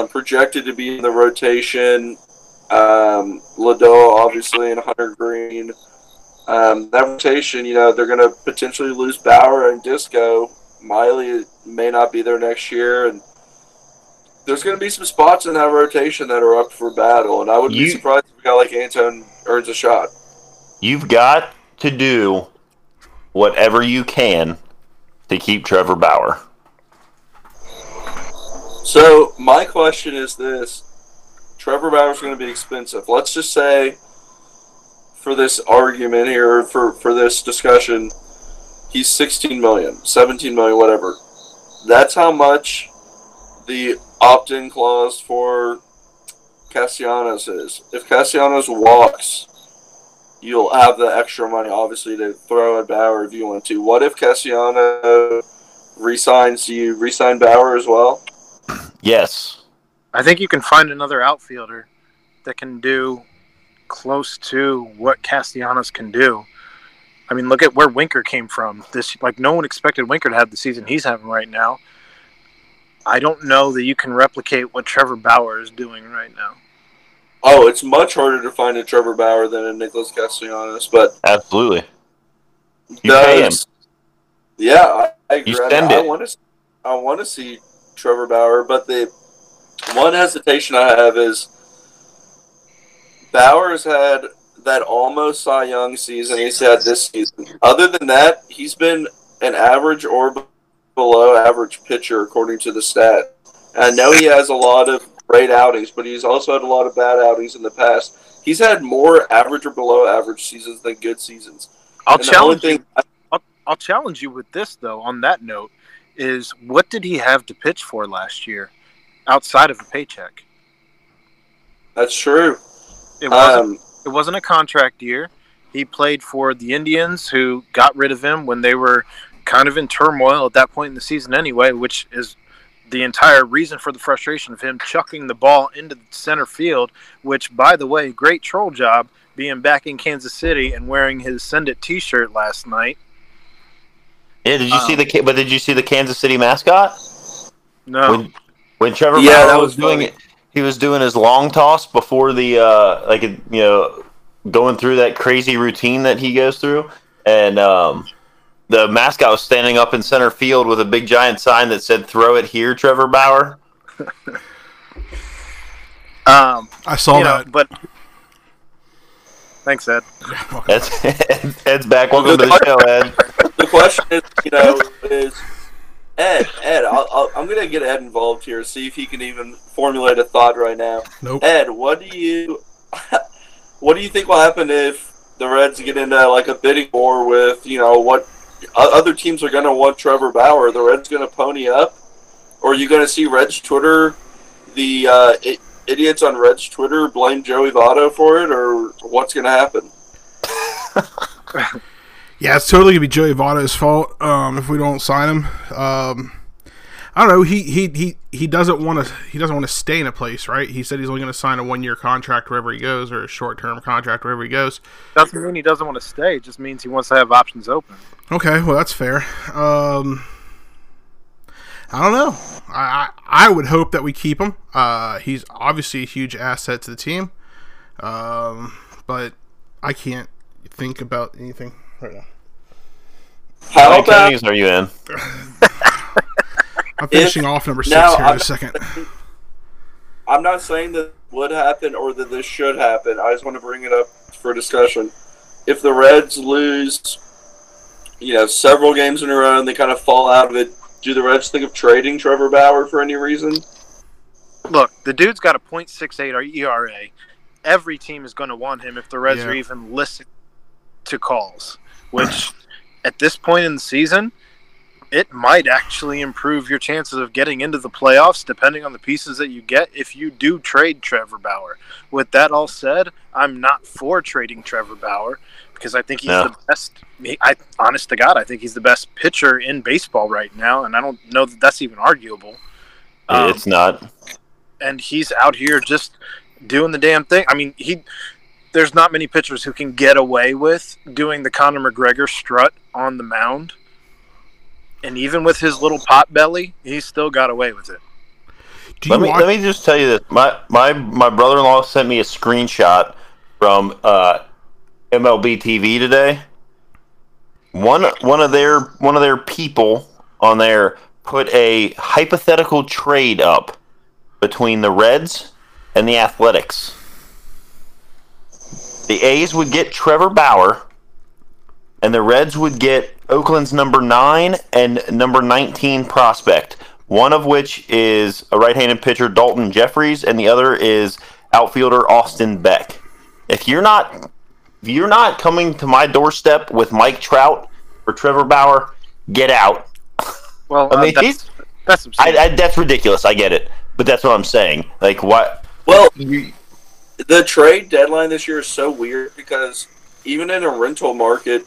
projected to be in the rotation. Lideau, obviously, and Hunter Green. That rotation, you know, they're going to potentially lose Bauer and Disco. Miley may not be there next year, and there's going to be some spots in that rotation that are up for battle, and I wouldn't be surprised if a guy like Antone earns a shot. You've got to do whatever you can to keep Trevor Bauer. So my question is this. Trevor Bauer's going to be expensive. Let's just say for this argument here, for this discussion, he's $16 million, $17 million, whatever. That's how much the opt-in clause for Castellanos is. If Castellanos walks, you'll have the extra money, obviously, to throw at Bauer if you want to. What if Castellanos resigns? Do you resign Bauer as well? Yes. I think you can find another outfielder that can do close to what Castellanos can do. I mean, look at where Winker came from. This, like, no one expected Winker to have the season he's having right now. I don't know that you can replicate what Trevor Bauer is doing right now. Oh, it's much harder to find a Trevor Bauer than a Nicholas Castellanos, but absolutely. You pay him. Yeah, I agree. I want to see Trevor Bauer, but the one hesitation I have is Bauer's had that almost Cy Young season he's had this season. Other than that, he's been an average or below average pitcher according to the stat. And I know he has a lot of great outings, but he's also had a lot of bad outings in the past. He's had more average or below average seasons than good seasons. I'll challenge you with this, though, on that note, is what did he have to pitch for last year outside of a paycheck? That's true. It wasn't a contract year. He played for the Indians, who got rid of him when they were kind of in turmoil at that point in the season anyway, which is the entire reason for the frustration of him chucking the ball into the center field, which, by the way, great troll job being back in Kansas City and wearing his Send It t-shirt last night. Yeah, did you see the Kansas City mascot? No. When Trevor Bauer was doing it, he was doing his long toss before the going through that crazy routine that he goes through, and the mascot was standing up in center field with a big giant sign that said "Throw it here, Trevor Bauer." I saw that. But thanks, Ed. Ed's back. Welcome to the show, Ed. The question is, Ed, I'm going to get Ed involved here, see if he can even formulate a thought right now. Nope. Ed, what do you think will happen if the Reds get into like a bidding war with, what other teams are going to want Trevor Bauer? Are the Reds going to pony up? Or are you going to see Reds Twitter, the idiots on Reds Twitter, blame Joey Votto for it? Or what's going to happen? Yeah, it's totally going to be Joey Votto's fault if we don't sign him. I don't know. He doesn't want to. He doesn't want to stay in a place, right? He said he's only going to sign a 1-year contract wherever he goes, or a short-term contract wherever he goes. Doesn't mean he doesn't want to stay. It just means he wants to have options open. Okay, well that's fair. I don't know. I would hope that we keep him. He's obviously a huge asset to the team, but I can't think about anything right now. How many counties are you in? I'm finishing off number 6 here in a second. I'm not saying that would happen or that this should happen. I just want to bring it up for discussion. If the Reds lose, several games in a row and they kind of fall out of it, do the Reds think of trading Trevor Bauer for any reason? Look, the dude's got a .68 ERA. Every team is going to want him if the Reds are even listening to calls, which at this point in the season, it might actually improve your chances of getting into the playoffs depending on the pieces that you get if you do trade Trevor Bauer. With that all said, I'm not for trading Trevor Bauer because I think he's the best. Honest to God, I think he's the best pitcher in baseball right now, and I don't know that that's even arguable. It's not. And he's out here just doing the damn thing. I mean, there's not many pitchers who can get away with doing the Conor McGregor strut on the mound. And even with his little pot belly, he still got away with it. Let me just tell you this. My brother-in-law sent me a screenshot from MLB TV today. One of their people on there put a hypothetical trade up between the Reds and the Athletics. The A's would get Trevor Bauer, and the Reds would get Oakland's number 9 and number 19 prospect, one of which is a right-handed pitcher, Dalton Jeffries, and the other is outfielder Austin Beck. If you're not coming to my doorstep with Mike Trout or Trevor Bauer, get out. Well, I mean, that's ridiculous. I get it, but that's what I'm saying. Like, what? Well, the trade deadline this year is so weird because even in a rental market,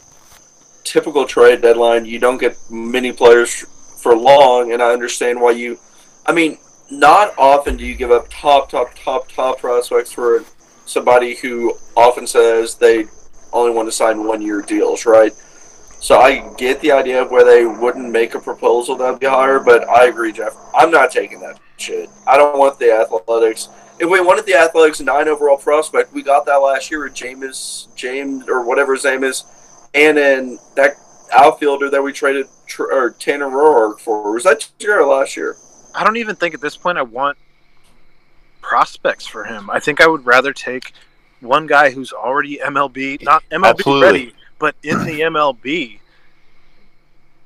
typical trade deadline, you don't get many players for long, and I understand why you. I mean, not often do you give up top prospects for somebody who often says they only want to sign one-year deals, right? So I get the idea of where they wouldn't make a proposal that would be higher, but I agree, Jeff. I'm not taking that shit. I don't want the Athletics. If we wanted the Athletics 9 overall prospect, we got that last year with James or whatever his name is, and then that outfielder that we traded or Tanner Roark for. Was that last year? I don't even think at this point I want prospects for him. I think I would rather take one guy who's already MLB, not MLB absolutely ready, but in the MLB.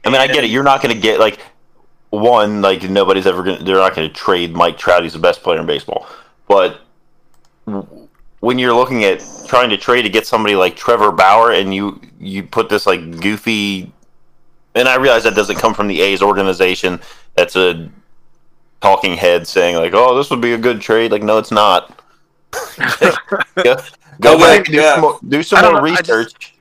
I mean, I get it. You're not going to get, like, one, like, nobody's ever going to, they're not going to trade Mike Trout. He's the best player in baseball. But when you're looking at trying to trade to get somebody like Trevor Bauer and you put this, like, goofy, and I realize that doesn't come from the A's organization. That's a talking head saying, like, oh, this would be a good trade. Like, no, it's not. Go back and do some more research.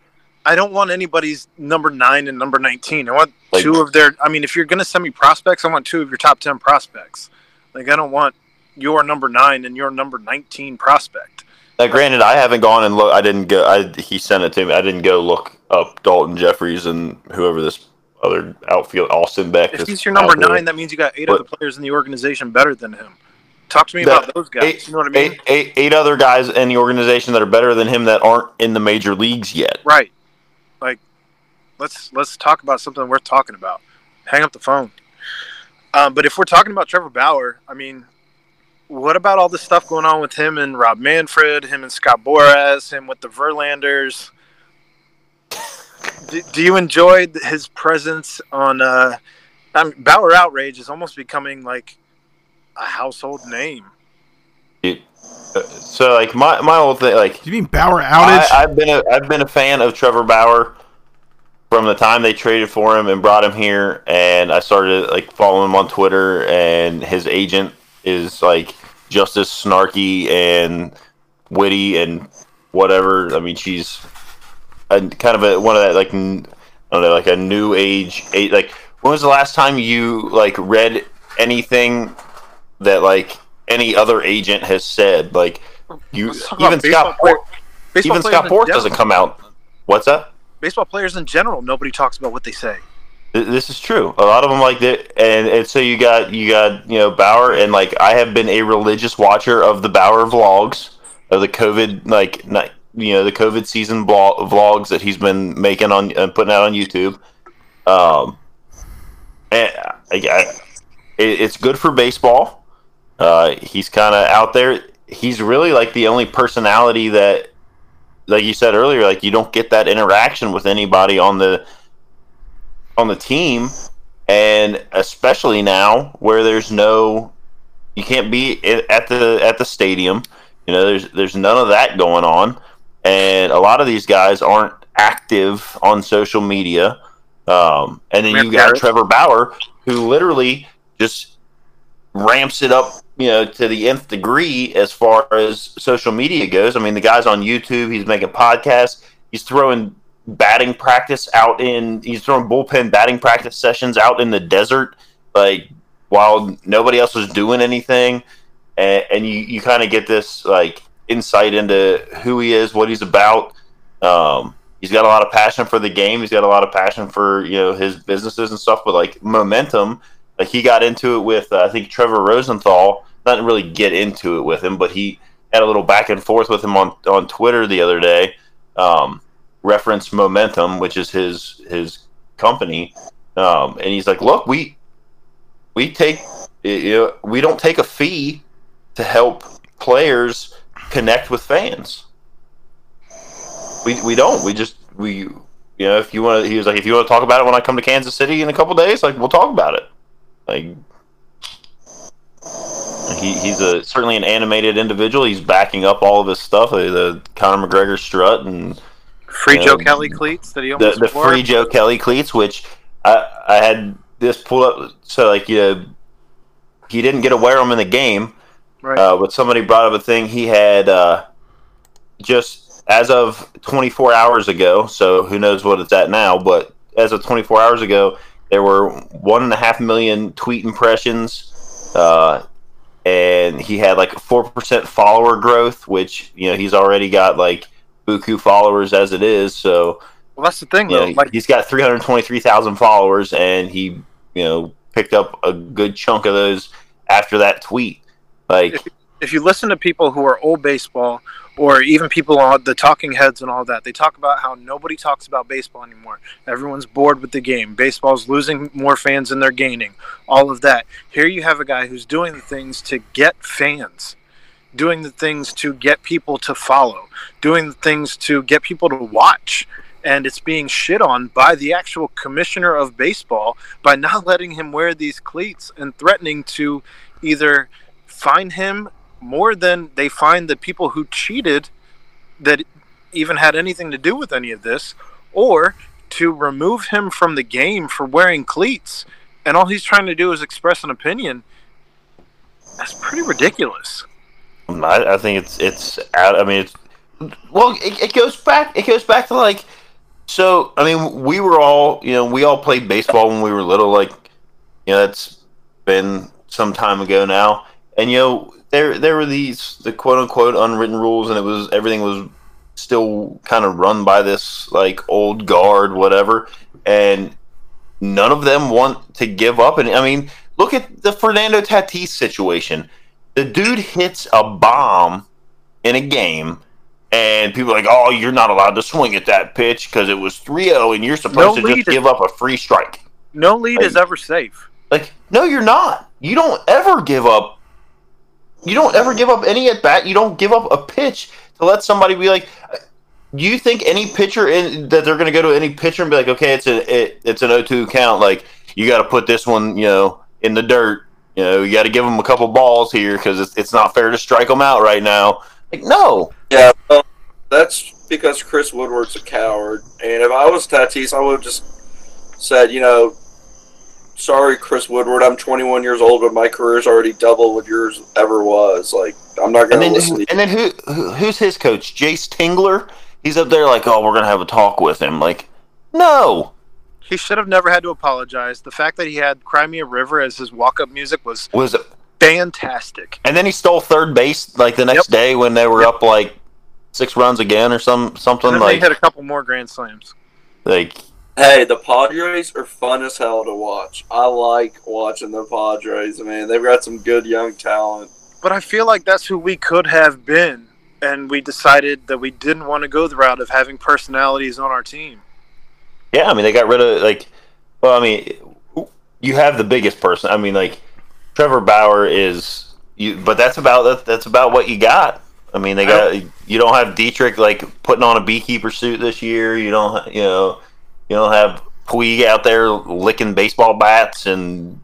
I don't want anybody's number 9 and number 19. I want two of their... I mean, if you're going to send me prospects, I want two of your top 10 prospects. Like, I don't want your number 9 and your number 19 prospect. Now, granted, I haven't gone and looked. I didn't go... he sent it to me. I didn't go look up Dalton Jeffries and whoever this other outfield... Austin Beck. If he's your number 9, that means you got 8 other players in the organization better than him. Talk to me about those guys. You know what I mean? Eight other guys in the organization that are better than him that aren't in the major leagues yet. Right. Like, let's talk about something worth talking about. Hang up the phone. But if we're talking about Trevor Bauer, I mean, what about all this stuff going on with him and Rob Manfred, him and Scott Boras, him with the Verlanders? Do you enjoy his presence on Bauer Outrage is almost becoming like a household name. So, like, my whole thing, like... You mean Bauer outage? I've been a fan of Trevor Bauer from the time they traded for him and brought him here, and I started, like, following him on Twitter, and his agent is, like, just as snarky and witty and whatever. I mean, she's kind of a new age... Like, when was the last time you, like, read anything that, like... any other agent has said, like, you even Scott Boras doesn't come out. What's that? Baseball players in general, nobody talks about what they say. This is true. A lot of them like that, and so you got you know, Bauer, and like I have been a religious watcher of the Bauer vlogs, of the COVID the COVID season vlogs that he's been making on and putting out on YouTube. It's good for baseball. He's kind of out there. He's really like the only personality that, like you said earlier, like you don't get that interaction with anybody on the team, and especially now where there's no, you can't be at the stadium. You know, there's none of that going on, and a lot of these guys aren't active on social media. And then you got Trevor Bauer, who literally just ramps it up, you know, to the nth degree as far as social media goes. I mean, the guy's on YouTube. He's making podcasts. He's throwing batting practice he's throwing bullpen batting practice sessions out in the desert, like, while nobody else was doing anything. And you kind of get this, like, insight into who he is, what he's about. He's got a lot of passion for the game. He's got a lot of passion for, you know, his businesses and stuff. But, like, momentum... Like he got into it with I think Trevor Rosenthal I didn't really get into it with him, but he had a little back and forth with him on Twitter the other day. Referenced Momentum, which is his company, and he's like, "Look, we don't take a fee to help players connect with fans. We don't. We just if you want to." He was like, "If you want to talk about it when I come to Kansas City in a couple days, like we'll talk about it." Like. He's certainly an animated individual. He's backing up all of his stuff, the Conor McGregor strut and free Joe Kelly cleats that he almost the wore. Free Joe Kelly cleats, which I had this pull up. So like he didn't get to wear them in the game, right? But somebody brought up a thing he had just as of 24 hours ago. So who knows what it's at now? But as of 24 hours ago, there were 1.5 million tweet impressions. And he had like 4% follower growth, which he's already got like buku followers as it is. So well, that's the thing, though. He's got 323,000 followers, and he picked up a good chunk of those after that tweet. Like if you listen to people who are old baseball, or even people on the talking heads and all that, they talk about how nobody talks about baseball anymore. Everyone's bored with the game. Baseball's losing more fans than they're gaining. All of that. Here you have a guy who's doing the things to get fans, doing the things to get people to follow, doing the things to get people to watch. And it's being shit on by the actual commissioner of baseball by not letting him wear these cleats and threatening to either fine him more than they find the people who cheated that even had anything to do with any of this, or to remove him from the game for wearing cleats. And all he's trying to do is express an opinion. That's pretty ridiculous. I think it's out. I mean, it goes back to like, so, I mean, we were all, we all played baseball when we were little, like, that's been some time ago now. And, there were the quote unquote unwritten rules, and everything was still kind of run by this like old guard, whatever, and none of them want to give up. And I mean, look at the Fernando Tatis situation. The dude hits a bomb in a game, and people are like, "Oh, you're not allowed to swing at that pitch because it was 3-0, and you're supposed to just give up a free strike." No lead is ever safe. Like, no, you're not. You don't ever give up. You don't ever give up any at-bat. You don't give up a pitch to let somebody be like, do you think any pitcher that they're going to go to any pitcher and be like, okay, it's an 0-2 count. Like, you got to put this one, in the dirt. You got to give them a couple balls here because it's not fair to strike them out right now. Like, no. Yeah, well, that's because Chris Woodward's a coward. And if I was Tatis, I would have just said, sorry, Chris Woodward, I'm 21 years old, but my career's already double what yours ever was. Like, I'm not going to listen to you. And then who's his coach? Jace Tingler? He's up there like, oh, we're going to have a talk with him. Like, no. He should have never had to apologize. The fact that he had Cry Me a River as his walk-up music was fantastic. And then he stole third base like the next day when they were up like 6 runs again or something. And then they hit a couple more grand slams. Like... Hey, the Padres are fun as hell to watch. I like watching the Padres. I mean, they've got some good young talent. But I feel like that's who we could have been, and we decided that we didn't want to go the route of having personalities on our team. Yeah, I mean, they got rid of, like, well, I mean, you have the biggest person. I mean, like, Trevor Bauer is, but that's about what you got. I mean, you don't have Dietrich, like, putting on a beekeeper suit this year. You don't, You don't have Puig out there licking baseball bats and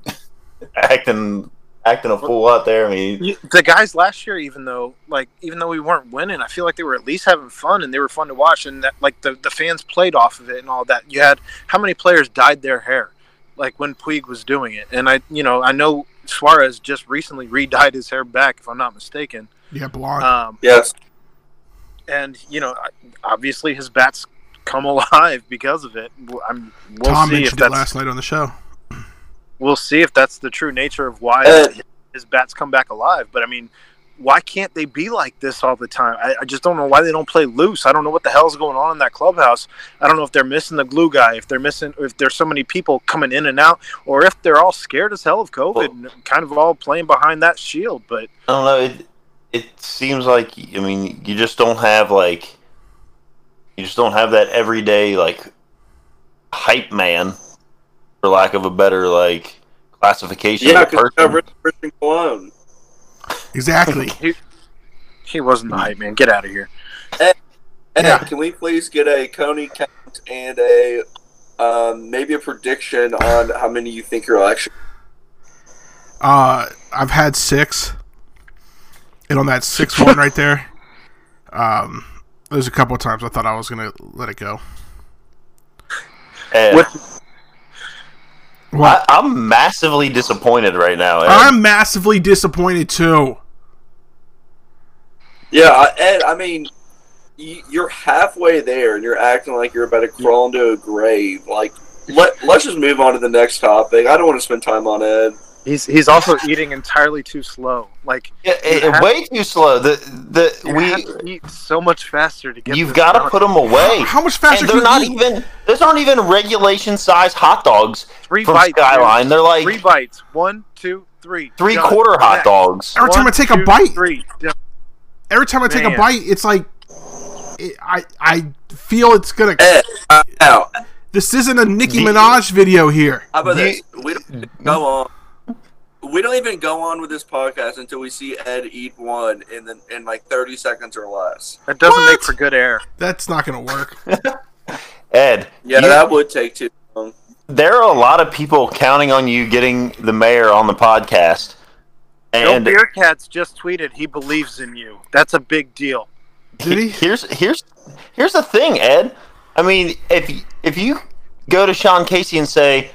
acting a fool out there. I mean, the guys last year, even though we weren't winning, I feel like they were at least having fun, and they were fun to watch, and that, like, the fans played off of it and all that. You had how many players dyed their hair, like when Puig was doing it, and I know Suarez just recently re-dyed his hair back, if I'm not mistaken. Yeah, blonde. Yes, and obviously his bats come alive because of it. We'll Thom see mentioned if that's, it last night on the show. We'll see if that's the true nature of why his bats come back alive. But I mean, why can't they be like this all the time? I just don't know why they don't play loose. I don't know what the hell's going on in that clubhouse. I don't know if they're missing the glue guy, if there's so many people coming in and out, or if they're all scared as hell of COVID and kind of all playing behind that shield. But I don't know. It seems like, I mean, you just don't have that everyday hype man, for lack of a better classification. Yeah, because cover Christian Colon. Exactly. he wasn't the hype man. Get out of here. Hey, can we please get a Coney count and a maybe a prediction on how many you think you're actually? I've had 6, and on that 6-1 right there, there's a couple of times I thought I was gonna let it go. I'm massively disappointed right now, Ed. I'm massively disappointed too. Yeah, Ed, I mean, you're halfway there, and you're acting like you're about to crawl into a grave. Let's just move on to the next topic. I don't want to spend time on Ed. He's also eating entirely too slow. Way too slow. We eat so much faster to get. You've got to put them away. How much faster? And those aren't even regulation size hot dogs. 3 from bites, Skyline. Dude. They're 3 bites. 1, 2, 3. 3-quarter hot dogs. Every time I take a bite, it's like I feel it's gonna. This isn't a Nicki Minaj video here. How about this? Come on. We don't even go on with this podcast until we see Ed eat one in 30 seconds or less. That doesn't make for good air. That's not going to work. Ed. Yeah, that would take too long. There are a lot of people counting on you getting the mayor on the podcast. And Bill Beercats just tweeted he believes in you. That's a big deal. Did he? Here's the thing, Ed. I mean, if you go to Sean Casey and say,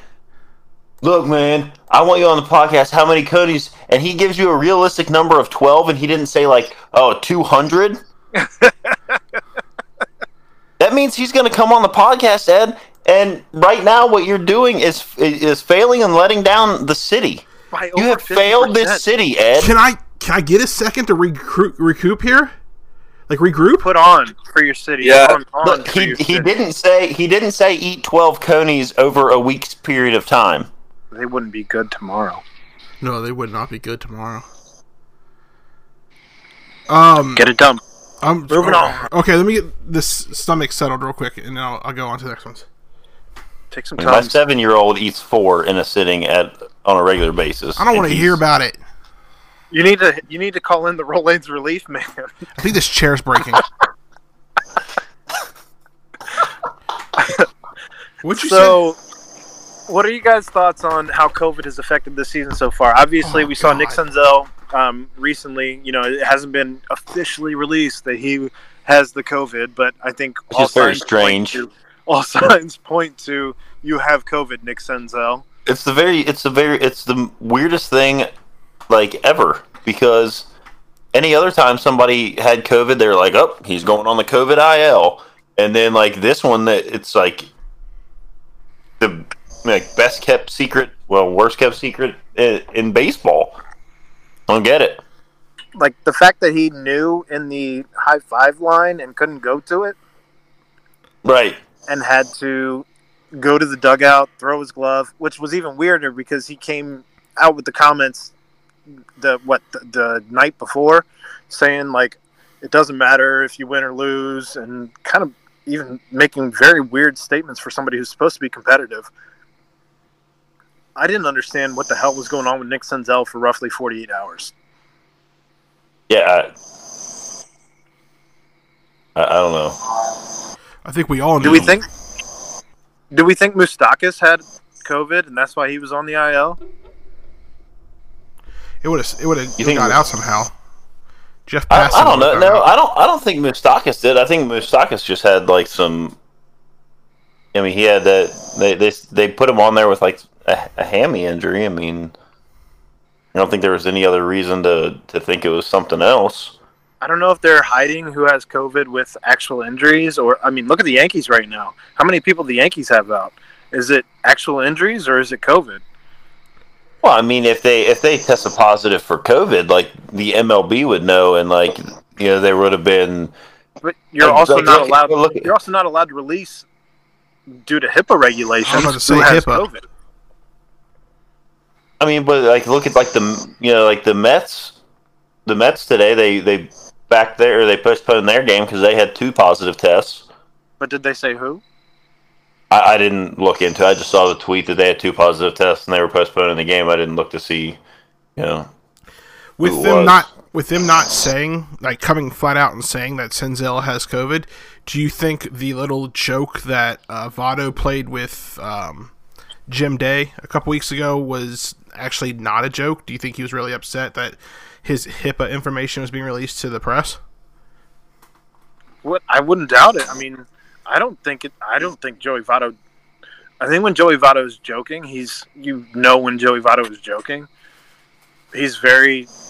look, man, I want you on the podcast. How many Cody's? And he gives you a realistic number of 12, and he didn't say, 200. That means he's going to come on the podcast, Ed. And right now what you're doing is failing and letting down the city. You have 50%. Failed this city, Ed. Can I get a second to recoup here? Regroup? Put on for your city. Yeah. Look, he didn't say eat 12 Coneys over a week's period of time. They wouldn't be good tomorrow. No, they would not be good tomorrow. Get it done. Moving on. Okay, let me get this stomach settled real quick, and then I'll go on to the next ones. Take some time. My 7-year-old eats 4 in a sitting on a regular basis. I don't want to hear about it. You need to call in the Roland's Relief Man. I think this chair's breaking. What are you guys' thoughts on how COVID has affected this season so far? Obviously, we saw Nick Senzel recently. You know, it hasn't been officially released that he has the COVID, but I think all signs point to you have COVID, Nick Senzel. It's the weirdest thing ever, because any other time somebody had COVID, they're like, oh, he's going on the COVID IL, and then this one, that it's the best kept secret, worst kept secret in baseball. I don't get it. The fact that he knew in the high five line and couldn't go to it, right, and had to go to the dugout, throw his glove, which was even weirder because he came out with the comments the night before, saying it doesn't matter if you win or lose, and kind of even making very weird statements for somebody who's supposed to be competitive. I didn't understand what the hell was going on with Nick Senzel for roughly 48 hours. Yeah, I don't know. I think we all knew. Do we think Moustakas had COVID and that's why he was on the IL? It would have got out somehow. Jeff Passan. I don't know. No, I don't think Moustakas did. I think Moustakas just had some. I mean, he had that. They put him on there with a hammy injury. I mean, I don't think there was any other reason to think it was something else. I don't know if they're hiding who has COVID with actual injuries, or look at the Yankees right now. How many people the Yankees have out? Is it actual injuries or is it COVID? Well, I mean, if they tested positive for COVID, like the MLB would know, and like you know, they would have been. But you're also not allowed. You're also not allowed to release due to HIPAA regulations. I'm going to say HIPAA. COVID. I mean, but like look at like the Mets. The Mets today they back there they postponed their game because they had 2 positive tests. But did they say who? I didn't look into it. I just saw the tweet that they had 2 positive tests and they were postponing the game. I didn't look to see, you know. With them not saying, like coming flat out and saying that Senzel has COVID, do you think the little joke that Votto played with Jim Day a couple weeks ago was actually not a joke? Do you think he was really upset that his HIPAA information was being released to the press? What I wouldn't doubt it. I mean, I don't think Joey Votto. I think when Joey Votto is joking, he's very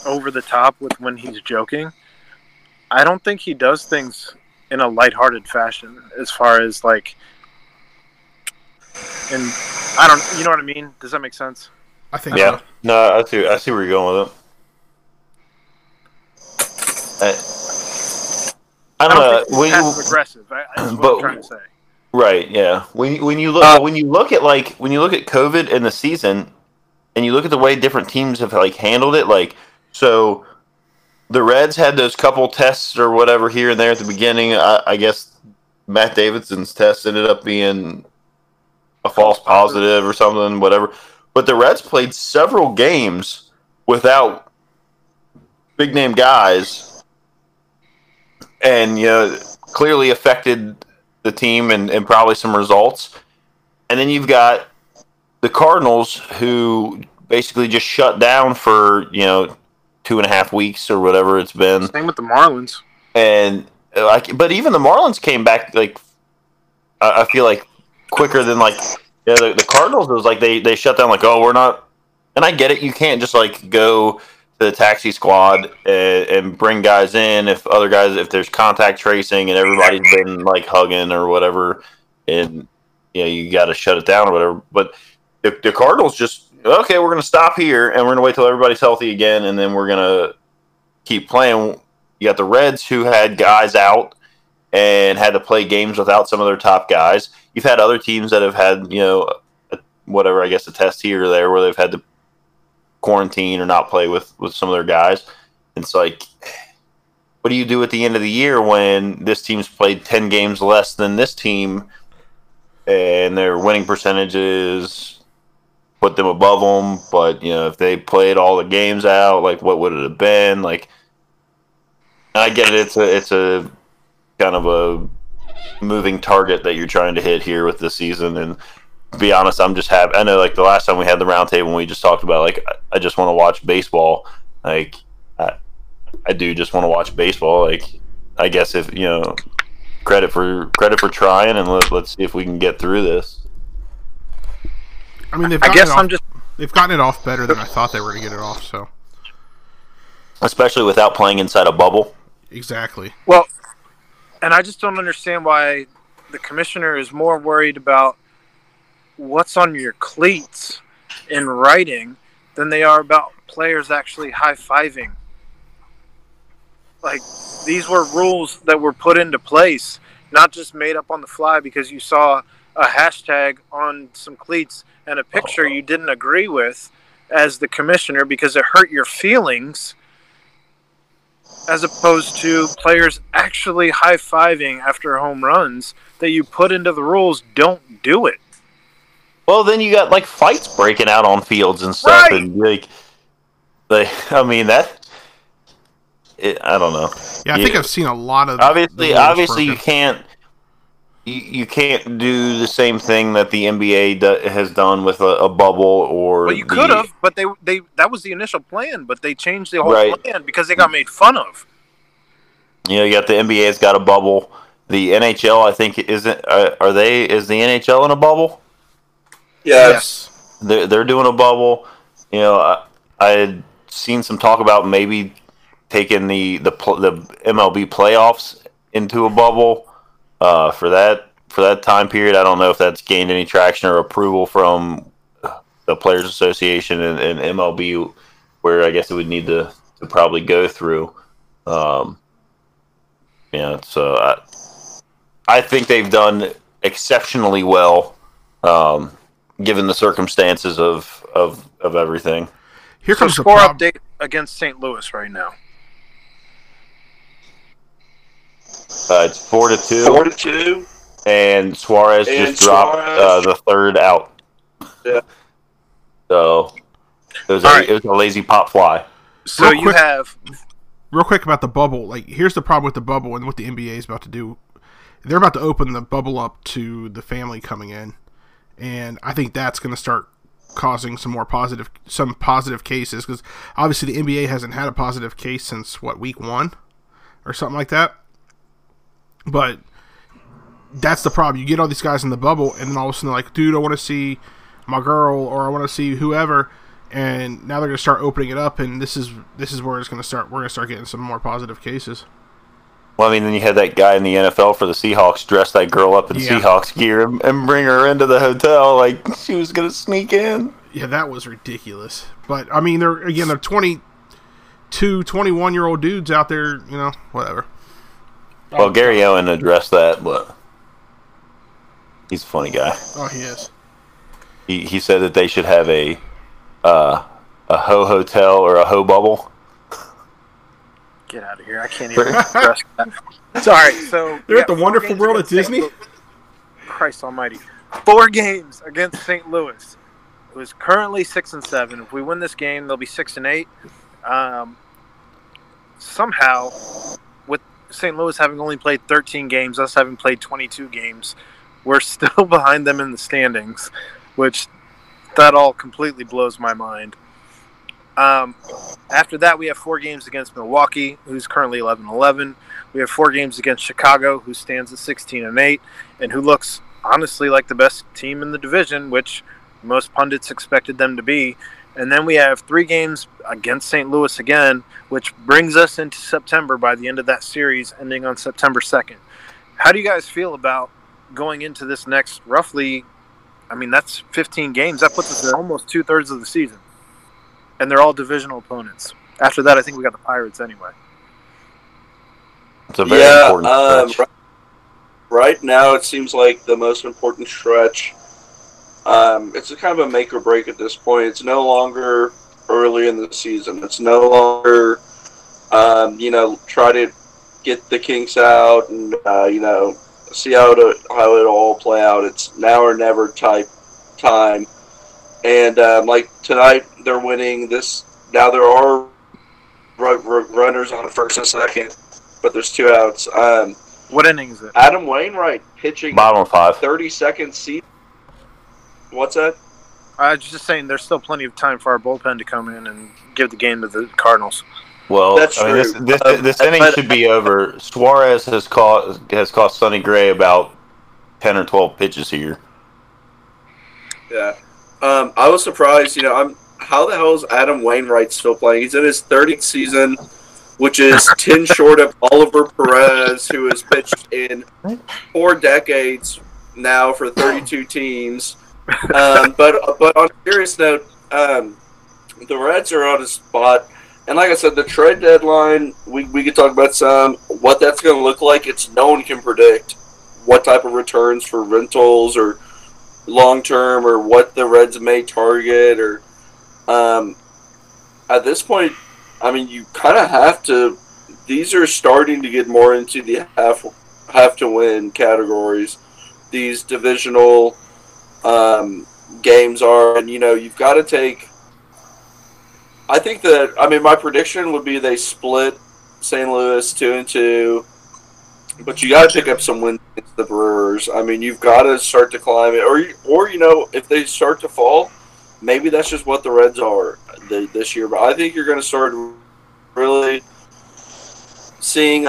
over the top with when he's joking. I don't think he does things in a lighthearted fashion, as far as like, and I don't, you know what I mean? Does that make sense? I think. Yeah. No, I see where you're going with it. I don't think it's passive aggressive. That's what I'm trying to say. Right, yeah. When you look at COVID and the season, and you look at the way different teams have like handled it, like so, the Reds had those couple tests or whatever here and there at the beginning. I guess Matt Davidson's test ended up being a false positive or something, whatever. But the Reds played several games without big name guys. And, you know, clearly affected the team and probably some results. And then you've got the Cardinals who basically just shut down for, you know, 2.5 weeks or whatever it's been. Same with the Marlins. And like, but even the Marlins came back, like, I feel like quicker than, like, you know, the Cardinals. It was like they shut down, like, oh, we're not. And I get it. You can't just, like, go the taxi squad and bring guys in if there's contact tracing and everybody's been like hugging or whatever, and you know you got to shut it down or whatever. But the Cardinals just, okay, we're gonna stop here and we're gonna wait till everybody's healthy again and then we're gonna keep playing. You got the Reds who had guys out and had to play games without some of their top guys. You've had other teams that have had, you know, whatever, I guess a test here or there where they've had to quarantine or not play with some of their guys. It's like, what do you do at the end of the year when this team's played 10 games less than this team and their winning percentages put them above them? But, you know, if they played all the games out, like, what would it have been? Like, I get it. It's a kind of a moving target that you're trying to hit here with this season. And to be honest, I'm just happy. I know, like, the last time we had the roundtable and we just talked about, like, I just want to watch baseball. Like, I do just want to watch baseball. Like, I guess if, you know, credit for trying, and let's see if we can get through this. I mean, they've gotten it off better than I thought they were going to get it off. So, especially without playing inside a bubble. Exactly. Well, and I just don't understand why the commissioner is more worried about what's on your cleats in writing than they are about players actually high-fiving. Like, these were rules that were put into place, not just made up on the fly because you saw a hashtag on some cleats and a picture you didn't agree with as the commissioner because it hurt your feelings, as opposed to players actually high-fiving after home runs that you put into the rules. Don't do it. Well, then you got, like, fights breaking out on fields and stuff, right? And like, I mean, that. I don't know. Yeah, I think I've seen a lot of. Obviously, you can't do the same thing that the NBA has done with a bubble or. Well, you could have, but they that was the initial plan, but they changed the whole plan because they got made fun of. You know, you got the NBA's got a bubble. The NHL, I think, isn't. Are they? Is the NHL in a bubble? Yes. They're doing a bubble. You know, I had seen some talk about maybe taking the MLB playoffs into a bubble for that time period. I don't know if that's gained any traction or approval from the the Players Association and MLB, where I guess it would need to probably go through. Yeah, so I think they've done exceptionally well, given the circumstances of everything. Here comes the score update against St. Louis right now. It's 4-2. 4-2. And Suarez just dropped the third out. Yeah. So it was a lazy pop fly. So you have. Real quick about the bubble. Like, here's the problem with the bubble and what the NBA is about to do. They're about to open the bubble up to the family coming in, and I think that's going to start causing some positive cases, because obviously the NBA hasn't had a positive case since week 1 or something like that. But that's the problem. You get all these guys in the bubble, and then all of a sudden they're like, dude, I want to see my girl, or I want to see whoever. And now they're going to start opening it up, and this is where it's going to start. We're going to start getting some more positive cases. Well, I mean, then you had that guy in the NFL for the Seahawks dress that girl up in Seahawks gear and bring her into the hotel like she was going to sneak in. Yeah, that was ridiculous. But I mean, they're 22, 21-year-old dudes out there, you know, whatever. Well, Gary Owen addressed that, but he's a funny guy. Oh, he is. He said that they should have a ho hotel or a ho bubble. Get out of here! I can't even express that. Sorry, so they're at the Wonderful World at Disney. Christ Almighty! 4 games against St. Louis, who is currently 6-7. If we win this game, they'll be 6-8. Somehow, with St. Louis having only played 13 games, us having played 22 games, we're still behind them in the standings, which. That all completely blows my mind. After that, we have 4 games against Milwaukee, who's currently 11-11. We have 4 games against Chicago, who stands at 16-8, and who looks honestly like the best team in the division, which most pundits expected them to be. And then we have 3 games against St. Louis again, which brings us into September by the end of that series, ending on September 2nd. How do you guys feel about going into this next roughly... I mean, that's 15 games. That puts us at almost 2/3 of the season. And they're all divisional opponents. After that, I think we got the Pirates anyway. It's a very important stretch. Right now, it seems like the most important stretch. It's a kind of a make or break at this point. It's no longer early in the season. It's no longer, try to get the kinks out and, see how it all play out. It's now or never type time, and like tonight they're winning this. Now there are runners on first and second, but there's 2 outs. What inning is it? Adam Wainwright pitching. Bottom 5. 32nd season. What's that? I was just saying there's still plenty of time for our bullpen to come in and give the game to the Cardinals. Well, that's true. I mean, this inning should be over. Suarez has cost Sonny Gray about 10 or 12 pitches here. Yeah, I was surprised. How the hell is Adam Wainwright still playing? He's in his 30th season, which is 10 short of Oliver Perez, who has pitched in 4 decades now for 32 teams. But on a serious note, the Reds are on a spot. And like I said, the trade deadline, we could talk about some. What that's going to look like, no one can predict what type of returns for rentals or long-term or what the Reds may target. Or at this point, I mean, you kind of have to – these are starting to get more into the have-to-win categories. These divisional games are – and, you've got to take – I think that, my prediction would be they split St. Louis 2-2, but you got to pick up some wins against the Brewers. I mean, you've got to start to climb it. Or if they start to fall, maybe that's just what the Reds are this year. But I think you're going to start really seeing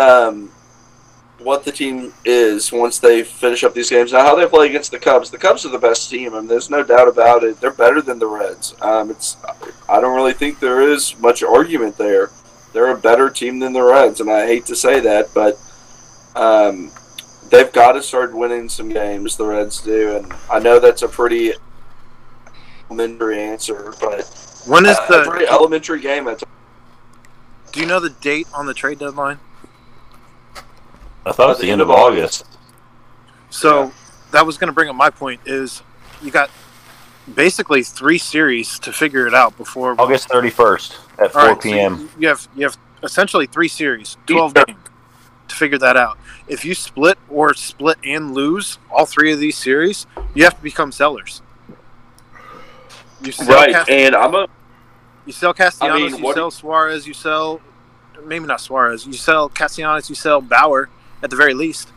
what the team is once they finish up these games. Now, how they play against the Cubs. The Cubs are the best team, and there's no doubt about it. They're better than the Reds. I don't really think there is much argument there. They're a better team than the Reds, and I hate to say that, but they've got to start winning some games, the Reds do. And I know that's a pretty elementary answer, but when is the every elementary game? Do you know the date on the trade deadline? I thought it's the end of August. So that was going to bring up my point: is you got basically 3 series to figure it out before August 31st at 4 p.m. So you have essentially 3 series, 12 games to figure that out. If you split and lose all 3 of these series, you have to become sellers. You sell you sell Castellanos, you sell Suarez, you sell maybe not Suarez, you sell Castellanos, you sell Bauer at the very least.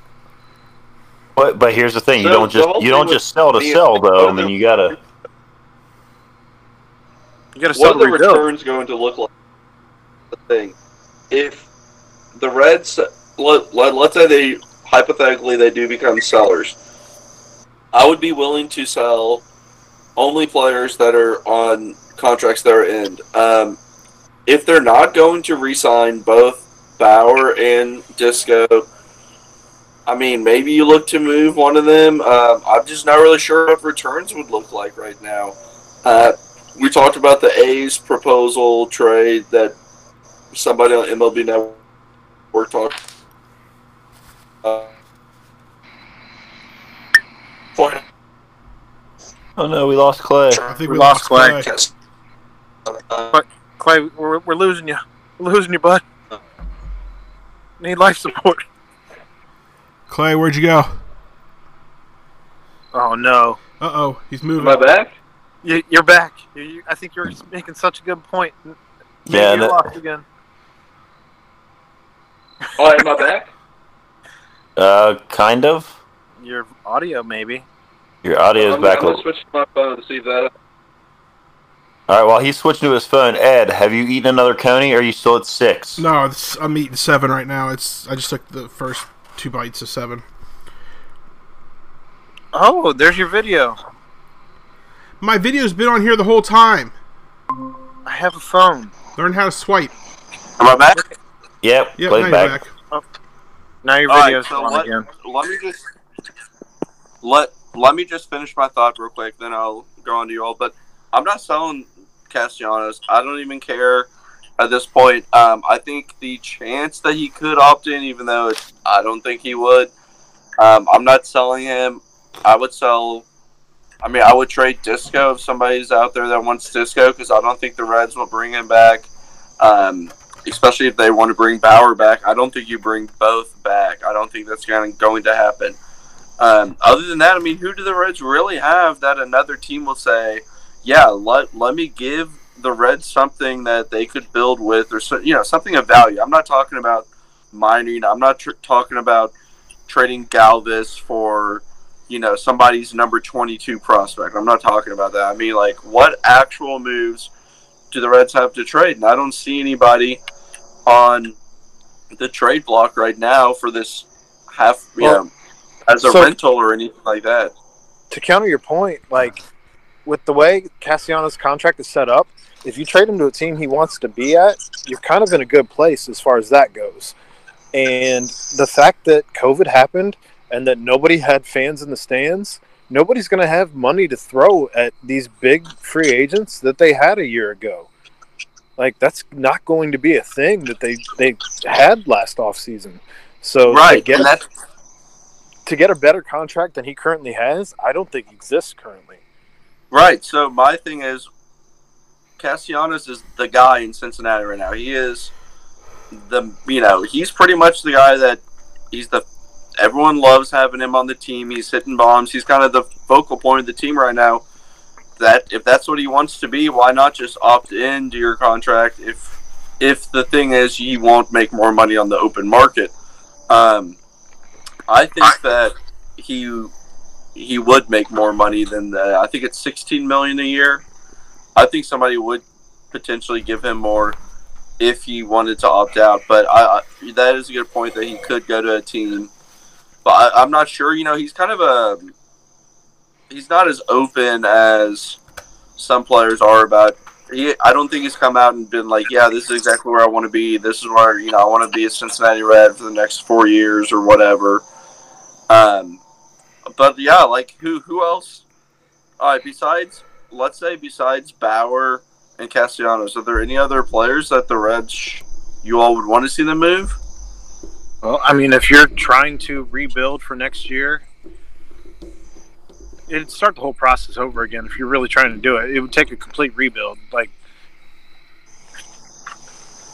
But here's the thing: you don't just sell to sell, though. I mean, you gotta sell to rebuild. What are the returns going to look like? The thing, if the Reds, let's say hypothetically they do become sellers, I would be willing to sell only players that are on contracts that are end. If they're not going to re-sign both Bauer and Disco, I mean, maybe you look to move one of them. I'm just not really sure what returns would look like right now. We talked about the A's proposal trade that somebody on MLB Network talked about. Oh, no, we lost Clay. I think we lost Clay. Clay, we're losing you. We're losing you, bud. Need life support. Clay, where'd you go? Oh, no. Uh-oh, he's moving. Am I back? You're back. I think you're making such a good point. Yeah, you're lost again. Oh, am I back? Kind of. Your audio, maybe. Your audio is back. I'm going to switch to my phone to see that. All right, while he's switching to his phone, Ed, have you eaten another coney, or are you still at 6? No, I'm eating 7 right now. I just took the first 2 bites of 7. Oh, there's your video. My video's been on here the whole time. I have a phone. Learn how to swipe. Am I back? Yep, now you're back. Oh. Now your video's on again. Let me just finish my thought real quick, then I'll go on to you all. But I'm not selling Castellanos. I don't even care at this point. I think the chance that he could opt in, even though I don't think he would, I'm not selling him. I would trade Disco if somebody's out there that wants Disco, because I don't think the Reds will bring him back, especially if they want to bring Bauer back. I don't think you bring both back. I don't think that's going to happen. Other than that, I mean, who do the Reds really have that another team will say, yeah, let me give the Reds something that they could build with, or something of value. I'm not talking about mining. I'm not talking about trading Galvis for somebody's number 22 prospect. I'm not talking about that. I mean, like, what actual moves do the Reds have to trade? And I don't see anybody on the trade block right now for this rental or anything like that. To counter your point, like, with the way Castellanos' contract is set up, if you trade him to a team he wants to be at, you're kind of in a good place as far as that goes. And the fact that COVID happened and that nobody had fans in the stands, nobody's going to have money to throw at these big free agents that they had a year ago. Like, that's not going to be a thing that they had last offseason. So right, to get a better contract than he currently has, I don't think exists currently. Right, so my thing is, Castellanos is the guy in Cincinnati right now. He is he's pretty much the guy that everyone loves having him on the team. He's hitting bombs. He's kind of the focal point of the team right now. That if that's what he wants to be, why not just opt into your contract? If the thing is you won't make more money on the open market, I think that he would make more money than that. I think it's $16 million a year. I think somebody would potentially give him more if he wanted to opt out. But that is a good point that he could go to a team. But I'm not sure. He's kind of he's not as open as some players are about. I don't think he's come out and been like, yeah, this is exactly where I want to be. This is where, I want to be a Cincinnati Red for the next 4 years or whatever. But yeah, like who else? All right, besides let's say besides Bauer and Castellanos, are there any other players that the Reds you all would want to see them move? Well, I mean, if you're trying to rebuild for next year, it'd start the whole process over again if you're really trying to do it. It would take a complete rebuild. Like,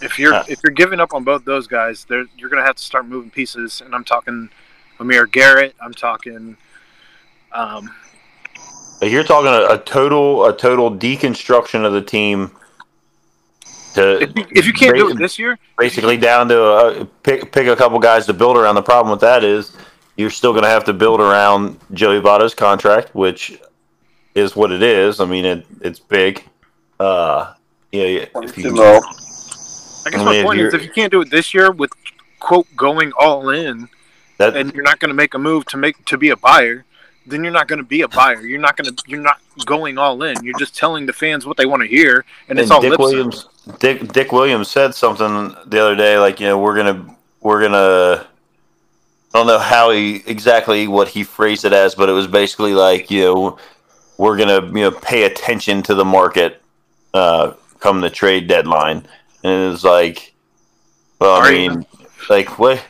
if you're giving up on both those guys, you're going to have to start moving pieces. And I'm talking Amir Garrett. I'm talking. But you're talking a total deconstruction of the team. If you can't do it this year, basically down to pick a couple guys to build around. The problem with that is you're still going to have to build around Joey Votto's contract, which is what it is. I mean, it's big. I guess my point is, if you can't do it this year with quote going all in, and you're not going to make a move to be a buyer, then you're not going to be a buyer. You're not going all in. You're just telling the fans what they want to hear, and it's all lip service. Dick Williams said something the other day, like, you know, we're gonna. I don't know how what he phrased it as, but it was basically like, you know, we're gonna, you know, pay attention to the market come the trade deadline. And it was like, well, I mean, like, what?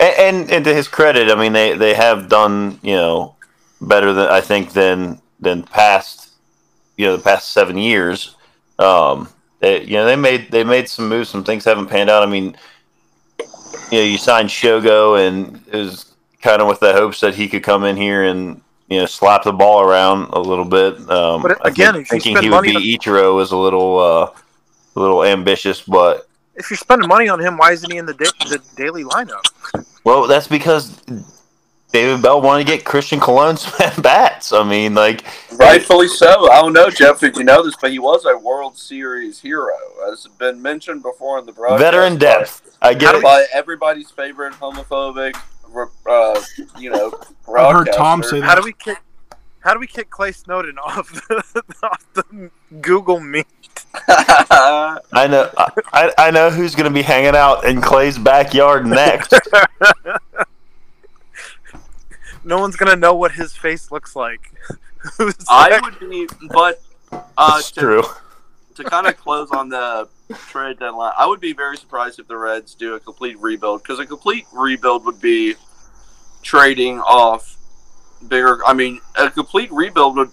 And to his credit, I mean, they have done, you know, better than I think than past, you know, the past 7 years. They made some moves. Some things haven't panned out. I mean, you know, you signed Shogo, and it was kind of with the hopes that he could come in here and, you know, slap the ball around a little bit. But again, thinking he would be Ichiro is a little ambitious, but if you're spending money on him, why isn't he in the daily lineup? Well, that's because David Bell wanted to get Christian Colon's bats. I mean, like, rightfully so. I don't know, Jeff, if you know this, but he was a World Series hero, as has been mentioned before in the broadcast. Veteran depth, I get it. By everybody's favorite homophobic, you know, broadcaster. I've heard Tom say that. How do we kick Clay Snowden off the Google Meet? I know who's going to be hanging out in Clay's backyard next. No one's going to know what his face looks like. True. To kind of close on the trade deadline, I would be very surprised if the Reds do a complete rebuild, because a complete rebuild would be trading off bigger. I mean, a complete rebuild would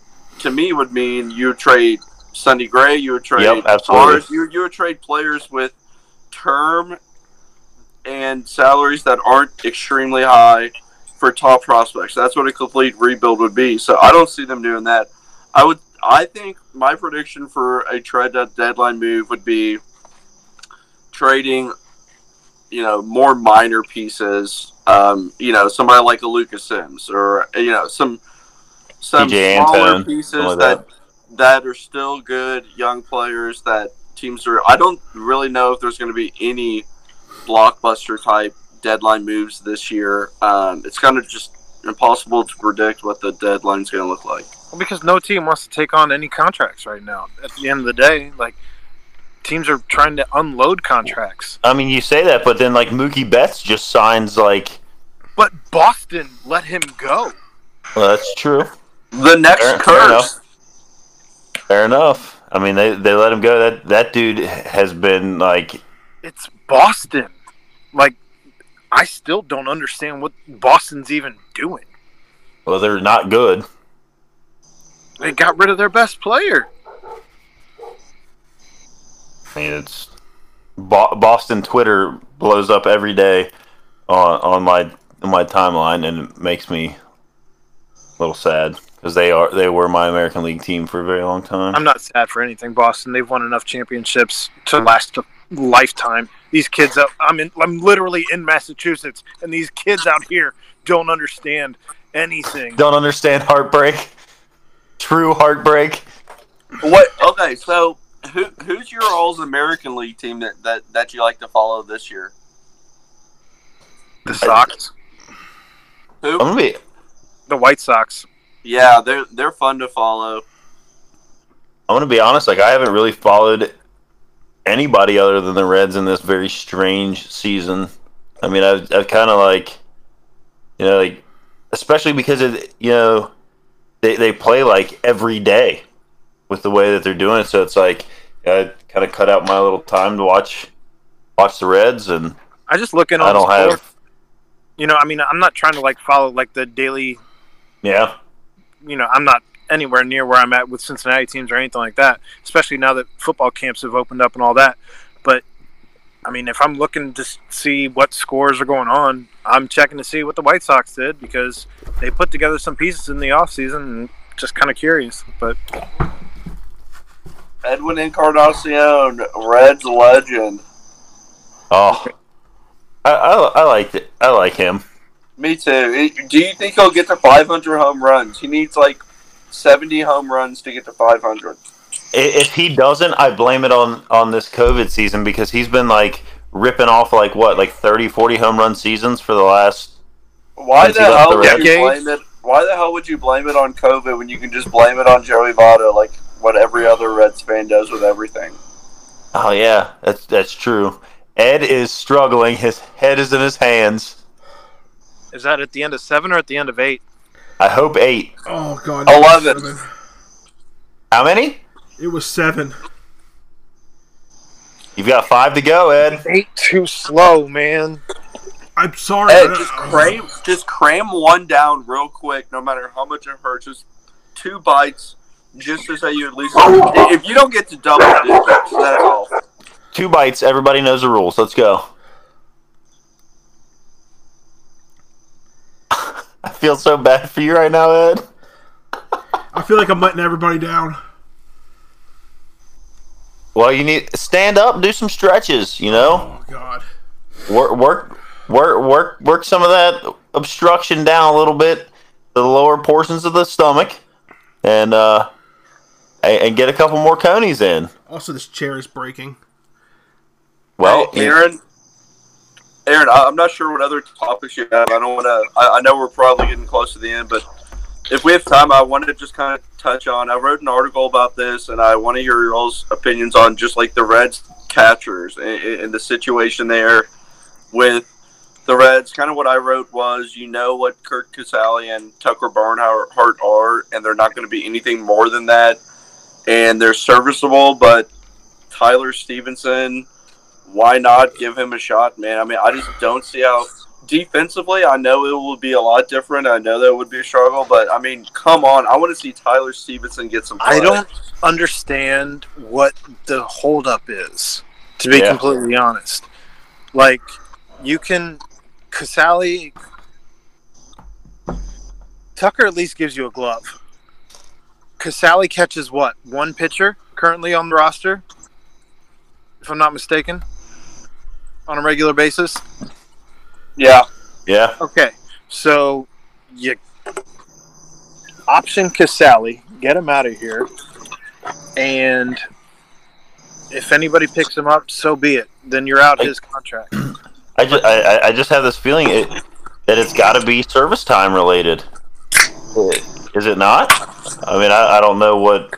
mean you trade Sonny Gray, you would trade Suarez, you would trade players with term and salaries that aren't extremely high for top prospects. That's what a complete rebuild would be. So I don't see them doing that. I think my prediction for a trade deadline move would be trading, you know, more minor pieces. You know, somebody like a Lucas Sims, or, you know, some smaller Antone, pieces like that are still good young players that teams are. I don't really know if there's going to be any blockbuster type deadline moves this year. It's kind of just impossible to predict what the deadline's going to look like. Well, because no team wants to take on any contracts right now. At the end of the day, like, teams are trying to unload contracts. I mean, you say that, but then, like, Mookie Betts just signs, like... But Boston let him go. Well, that's true. The next curse. Fair enough. I mean, they let him go. That dude has been, like... It's Boston. Like, I still don't understand what Boston's even doing. Well, they're not good. They got rid of their best player. I mean, it's Boston Twitter blows up every day on my timeline, and it makes me a little sad because they were my American League team for a very long time. I'm not sad for anything, Boston. They've won enough championships to last a lifetime. These kids up, I'm literally in Massachusetts, and these kids out here don't understand anything. Don't understand heartbreak. True heartbreak. What? Okay, so who's your all's American League team that you like to follow this year? The Sox. Who? The White Sox. Yeah, they're fun to follow. I'm gonna be honest. Like, I haven't really followed anybody other than the Reds in this very strange season. I mean, I've kind of, like, you know, like, especially because, you know, they play, like, every day, with the way that they're doing it. So it's like I kind of cut out my little time to watch the Reds, and I just look in. I don't have, you know, I mean, I'm not trying to like follow like the daily. Yeah. You know, I'm not anywhere near where I'm at with Cincinnati teams or anything like that, especially now that football camps have opened up and all that. But I mean, if I'm looking to see what scores are going on, I'm checking to see what the White Sox did because they put together some pieces in the offseason, and just kind of curious. But Edwin Encarnacion, Reds legend. Oh, I liked it. I like him. Me too. Do you think he'll get to 500 home runs? He needs like 70 home runs to get to 500. If he doesn't, I blame it on this COVID season because he's been, like, ripping off, like, what, like 30, 40 home run seasons for the last... Why the hell would you blame it on COVID when you can just blame it on Joey Votto, like what every other Reds fan does with everything? Oh, yeah, that's true. Ed is struggling. His head is in his hands. Is that at the end of 7 or at the end of 8? I hope 8. Oh, God. 11. How many? It was 7. You've got 5 to go, Ed. 8 too slow, man. I'm sorry. Ed, just cram one down real quick, no matter how much it hurts. Just 2 bites, just to say you at least... If you don't get to double digits, that's all. 2 bites. Everybody knows the rules. Let's go. I feel so bad for you right now, Ed. I feel like I'm letting everybody down. Well, you need stand up, do some stretches, you know. Oh God. Work some of that obstruction down a little bit, the lower portions of the stomach, and get a couple more conies in. Also, this chair is breaking. Well, hey, Aaron, I'm not sure what other topics you have. I don't want to. I know we're probably getting close to the end, but if we have time, I want to just kind of touch on. I wrote an article about this, and I want to hear your all's opinions on just like the Reds catchers and the situation there with the Reds. Kind of what I wrote was, you know what Kirk Casali and Tucker Barnhart are, and they're not going to be anything more than that. And they're serviceable, but Tyler Stephenson, why not give him a shot, man? I mean, I just don't see how. Defensively, I know it will be a lot different. I know that would be a struggle, but, I mean, come on. I want to see Tyler Stephenson get some play. I don't understand what the holdup is, to be completely honest. Like, you can – Casali – Tucker at least gives you a glove. Casali catches what? 1 pitcher currently on the roster, if I'm not mistaken, on a regular basis? Yeah. Yeah. Okay. So you option Casali, get him out of here, and if anybody picks him up, so be it. Then you're out his contract. I just have this feeling that it's got to be service time related. Is it not? I mean, I don't know what.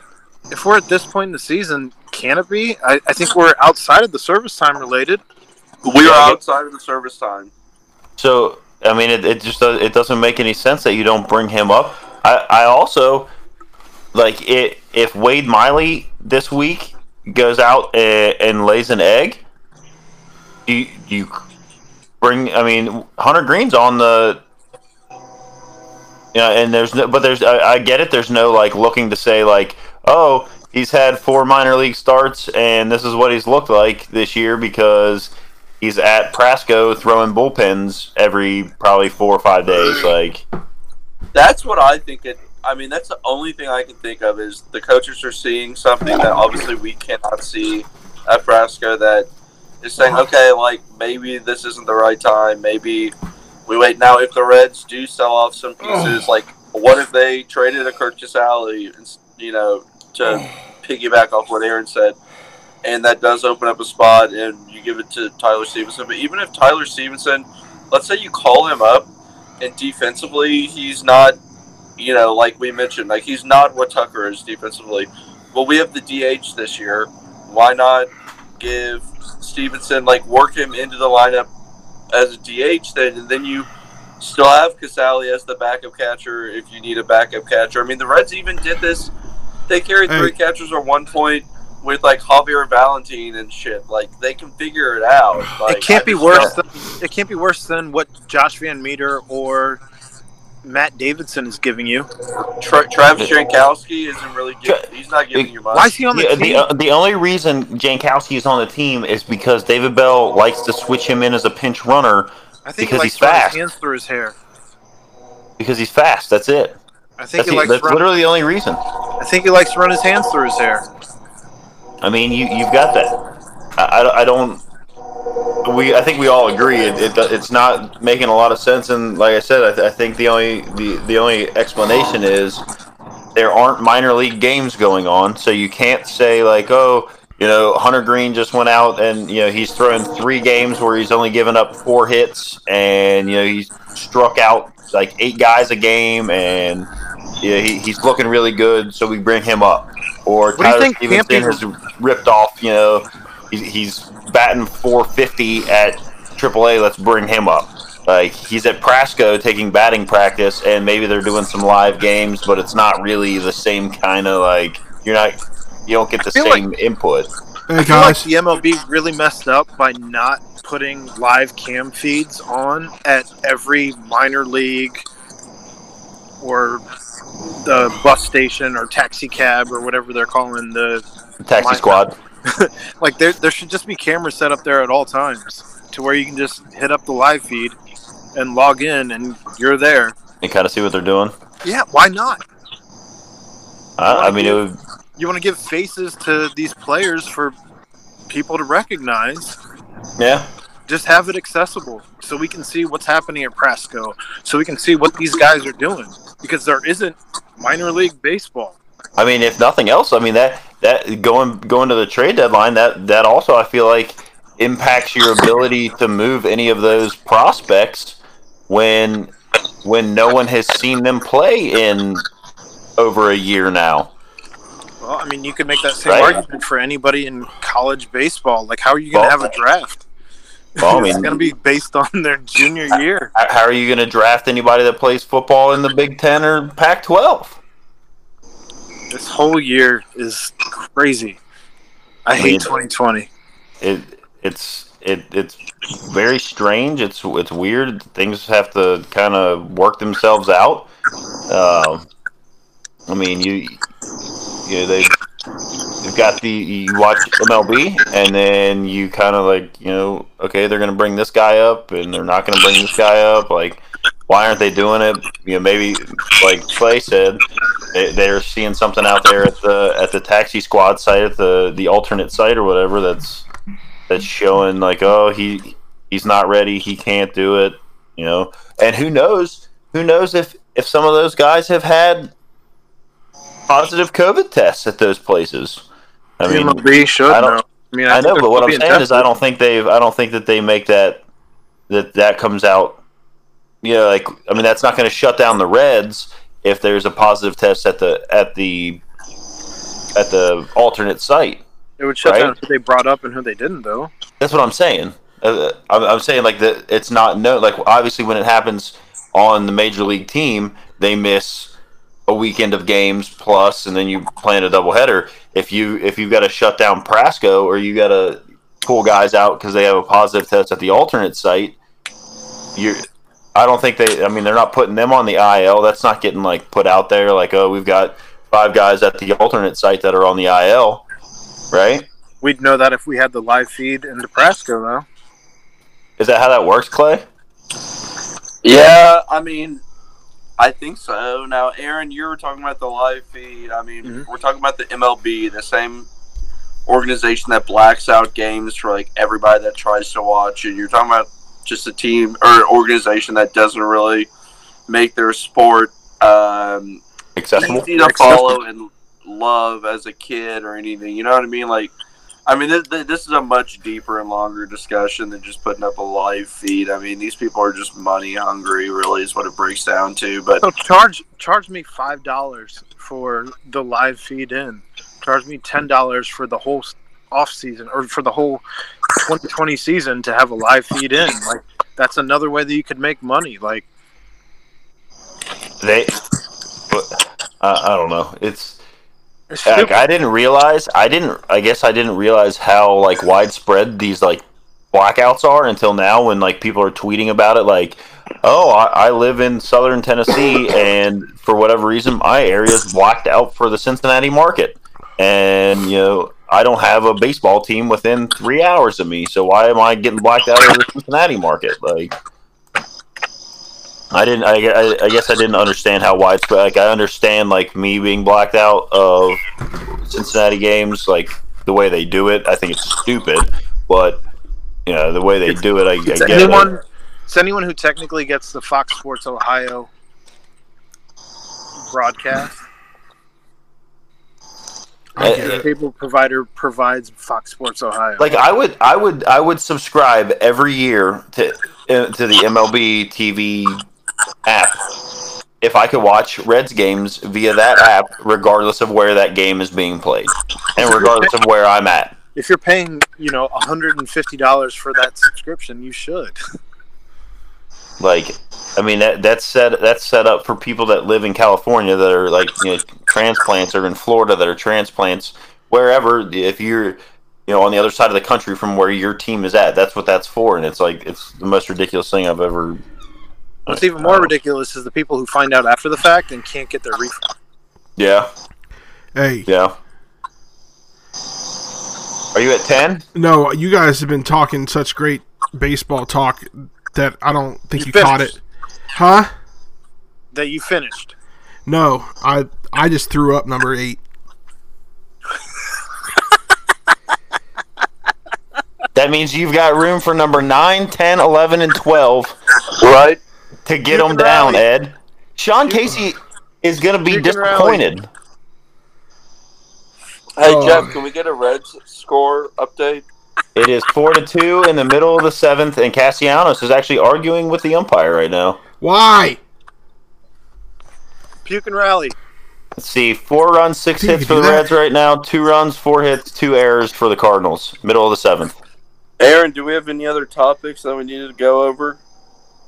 If we're at this point in the season, can it be? I think we're outside of the service time related. We are outside of the service time. So, I mean, it doesn't make any sense that you don't bring him up. I also, like, if Wade Miley this week goes out and lays an egg, you bring, I mean, Hunter Green's on the, you know, and there's no, but there's, I get it, there's no, like, looking to say, like, oh, he's had 4 minor league starts, and this is what he's looked like this year because he's at Prasco throwing bullpens every probably 4 or 5 days. Like, that's what I think. I mean, that's the only thing I can think of is the coaches are seeing something that obviously we cannot see at Prasco that is saying, okay, like maybe this isn't the right time. Maybe we wait. Now, if the Reds do sell off some pieces, like what if they traded a Kirk Casali, and you know, to piggyback off what Aaron said. And that does open up a spot, and you give it to Tyler Stephenson. But even if Tyler Stephenson, let's say you call him up, and defensively he's not, you know, like we mentioned, like he's not what Tucker is defensively. Well, we have the DH this year. Why not give Stephenson, like, work him into the lineup as a DH then, and then you still have Casali as the backup catcher if you need a backup catcher. I mean, the Reds even did this They carried three catchers at one point with, like, Javier Valentin and shit. Like, they can figure it out. Like, it can't be worse than what Josh Van Meter or Matt Davidson is giving you. Travis Jankowski isn't really giving. He's not giving you much. Why is he on the team? The only reason Jankowski is on the team is because David Bell likes to switch him in as a pinch runner. I think because he likes running his hands through his hair. Because he's fast. That's it. I think that's literally the only reason. I think he likes to run his hands through his hair. I mean, you've got that. I don't. I think we all agree it's not making a lot of sense. And like I said, I think the only explanation is there aren't minor league games going on, so you can't say like, oh, you know, Hunter Green just went out and, you know, he's thrown 3 games where he's only given up 4 hits, and, you know, he's struck out like 8 guys a game, and, you know, he's looking really good, so we bring him up. Or Tyler Stephenson has ripped off, you know, he's batting 450 at AAA, let's bring him up. Like, he's at Prasco taking batting practice, and maybe they're doing some live games, but it's not really the same kind of, like, you don't get the same input. I feel like the MLB really messed up by not putting live cam feeds on at every minor league or the bus station or taxi cab or whatever they're calling the taxi squad. Like, there should just be cameras set up there at all times to where you can just hit up the live feed and log in and you're there. And kind of see what they're doing. Yeah, why not? I mean, it would... You want to give faces to these players for people to recognize. Yeah. Just have it accessible so we can see what's happening at Prasco, so we can see what these guys are doing, because there isn't minor league baseball. I mean, if nothing else, I mean, that going to the trade deadline, that also, I feel like, impacts your ability to move any of those prospects when no one has seen them play in over a year now. Well, I mean, you could make that same argument for anybody in college baseball. Like, how are you going to have a draft? Well, I mean, it's going to be based on their junior year. How are you going to draft anybody that plays football in the Big Ten or Pac-12? This whole year is crazy. I hate 2020. It's very strange. It's weird. Things have to kind of work themselves out. I mean, you know, they've got you watch MLB, and then you kind of like, you know, okay, they're going to bring this guy up, and they're not going to bring this guy up. Like, why aren't they doing it? You know, maybe, like Clay said, they're seeing something out there at the taxi squad site, at the alternate site or whatever, that's showing like, oh, he's not ready, he can't do it, you know. And who knows if some of those guys have had positive COVID tests at those places. I mean, I know, but what I'm saying is, I don't think that they make that comes out. You know, like, I mean, that's not going to shut down the Reds if there's a positive test at the alternate site. It would shut down who they brought up and who they didn't, though. That's what I'm saying. I'm saying, like, that it's not known. Like, obviously, when it happens on the major league team, they miss a weekend of games plus, and then you plan a doubleheader. If you've got to shut down Prasco, or you got to pull guys out because they have a positive test at the alternate site, I don't think they. I mean, they're not putting them on the IL. That's not getting like put out there. Like, oh, we've got 5 guys at the alternate site that are on the IL, right? We'd know that if we had the live feed into Prasco, though. Is that how that works, Clay? Yeah, I mean, I think so. Now, Aaron, you were talking about the live feed. I mean, We're talking about the MLB, the same organization that blacks out games for, like, everybody that tries to watch. And you're talking about just a team or organization that doesn't really make their sport accessible, easy to follow and love as a kid or anything. You know what I mean? Like, I mean, this is a much deeper and longer discussion than just putting up a live feed. I mean, these people are just money hungry, really, is what it breaks down to. But so charge me $5 for the live feed in. Charge me $10 for the whole off season, or for the whole 2020 season, to have a live feed in. Like, that's another way that you could make money. Like, I don't know. It's Heck, I guess I didn't realize how like widespread these like blackouts are until now, when like people are tweeting about it like, oh, I live in southern Tennessee and for whatever reason my area is blacked out for the Cincinnati market, and you know, I don't have a baseball team within 3 hours of me, so why am I getting blacked out of the Cincinnati market? Like, I guess I didn't understand how widespread. Like, I understand like me being blacked out of Cincinnati games, like the way they do it. I think it's stupid, but you know, the way they do it, I get it. It's anyone who technically gets the Fox Sports Ohio broadcast. The cable provider provides Fox Sports Ohio. Like, I would subscribe every year to the MLB TV app if I could watch Reds games via that app, regardless of where that game is being played and regardless of where I'm at. If you're paying, you know, $150 for that subscription, you should. Like, I mean, that's set up for people that live in California that are like, you know, transplants, or in Florida that are transplants, wherever. If you're, you know, on the other side of the country from where your team is at, that's what that's for. And it's like, it's the most ridiculous thing I've ever. What's even more ridiculous is the people who find out after the fact and can't get their refund. Yeah. Hey. Yeah. Are you at 10? No, you guys have been talking such great baseball talk that I don't think you caught it. Huh? That you finished. No, I just threw up number 8. That means you've got room for number 9, 10, 11, and 12. Right? To get them down, Ed. Sean Casey is going to be disappointed. Hey, Jeff, can we get a Reds score update? It is 4-2 in the middle of the 7th, and Castellanos is actually arguing with the umpire right now. Why? Puke and rally. Let's see, 4 runs, 6 hits for the Reds right now, 2 runs, 4 hits, 2 errors for the Cardinals. Middle of the 7th. Aaron, do we have any other topics that we needed to go over?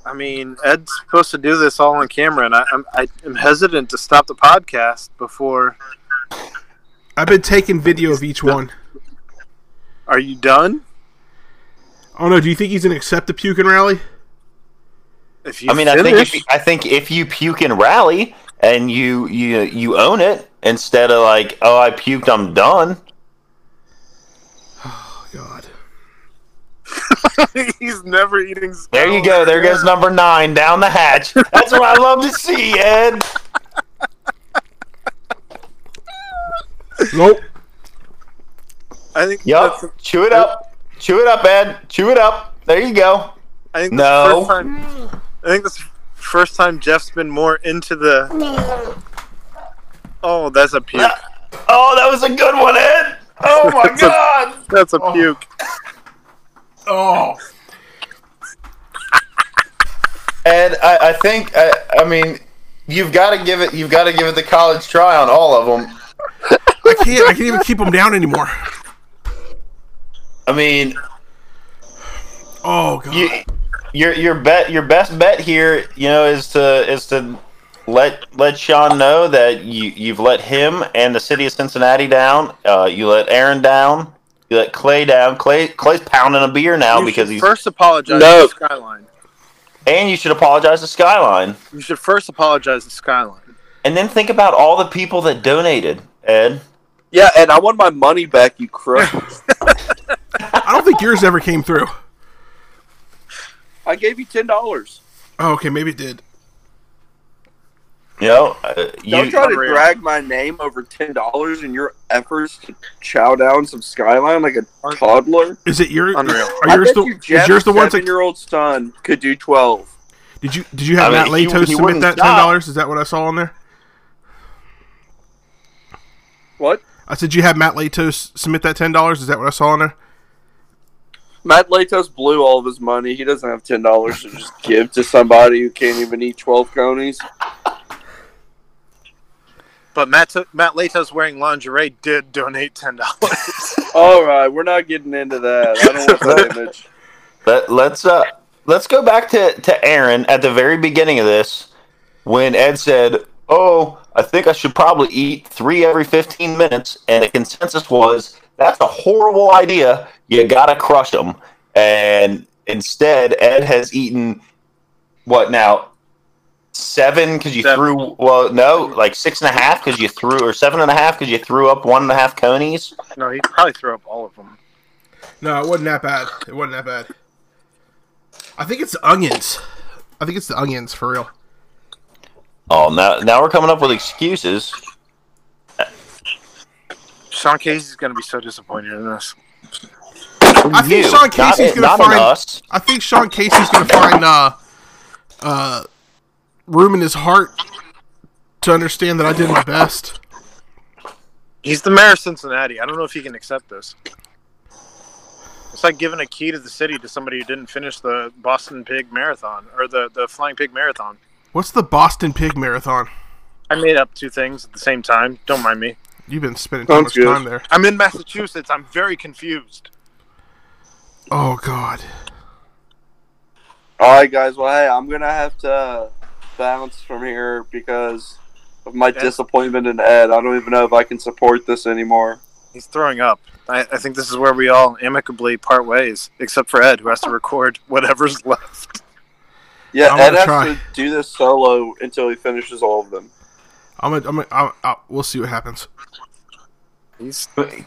I mean, Ed's supposed to do this all on camera, and I'm hesitant to stop the podcast before. I've been taking video of each one. Are you done? Oh no! Do you think he's gonna accept the puke and rally? I think if you puke and rally and you own it instead of like, oh, I puked, I'm done. Oh God! He's never eating. There you go. There goes number 9 down the hatch. That's what I love to see, Ed. Nope. I think. Yep. Chew it up, Ed. Chew it up. There you go. I think this is the first time Jeff's been more into the. Oh, that's a puke. Oh, that was a good one, Ed. Oh my God. That's a puke. Oh. Ed, I think you've got to give it the college try on all of them. I can't even keep them down anymore. I mean, oh God! Your best bet here, you know, is to let Sean know that you've let him and the city of Cincinnati down. You let Aaron down. You let Clay down. Clay's pounding a beer now because he's first apologized to Skyline. And you should apologize to Skyline. You should first apologize to Skyline. And then think about all the people that donated, Ed. Yeah, Ed, I want my money back, you crook. I don't think yours ever came through. I gave you $10. Oh, okay, maybe it did. You know, don't try to drag my name over $10 in your efforts to chow down some Skyline like a toddler. Is it your? Unreal. Is yours the one? 7-year-old son could do 12. Did you have Matt Latos submit that $10? Is that what I saw on there? What? I said, you have Matt Latos submit that $10? Is that what I saw on there? Matt Latos blew all of his money. He doesn't have $10 to just give to somebody who can't even eat 12 conies. But Matt Latos wearing lingerie did donate $10. All right, we're not getting into that. I don't want that image. Let's go back to Aaron at the very beginning of this when Ed said, oh, I think I should probably eat 3 every 15 minutes. And the consensus was, that's a horrible idea. You got to crush them. And instead, Ed has eaten, what now, 7 because you threw, well, no, like 6.5 because you threw, or 7.5 because you threw up 1.5 conies? No, he probably threw up all of them. No, it wasn't that bad. It wasn't that bad. I think it's the onions. I think it's the onions, for real. Oh, now we're coming up with excuses. Sean Casey's going to be so disappointed in us. I think Sean Casey's going to find room in his heart to understand that I did my best. He's the mayor of Cincinnati. I don't know if he can accept this. It's like giving a key to the city to somebody who didn't finish the Boston Pig Marathon, or the Flying Pig Marathon. What's the Boston Pig Marathon? I made up 2 things at the same time. Don't mind me. You've been spending too much time there. I'm in Massachusetts. I'm very confused. Oh, God. All right, guys. Well, hey, I'm going to have to bounce from here because of my disappointment in Ed. I don't even know if I can support this anymore. He's throwing up. I think this is where we all amicably part ways, except for Ed, who has to record whatever's left. Yeah, Ed has to do this solo until he finishes all of them. We'll see what happens.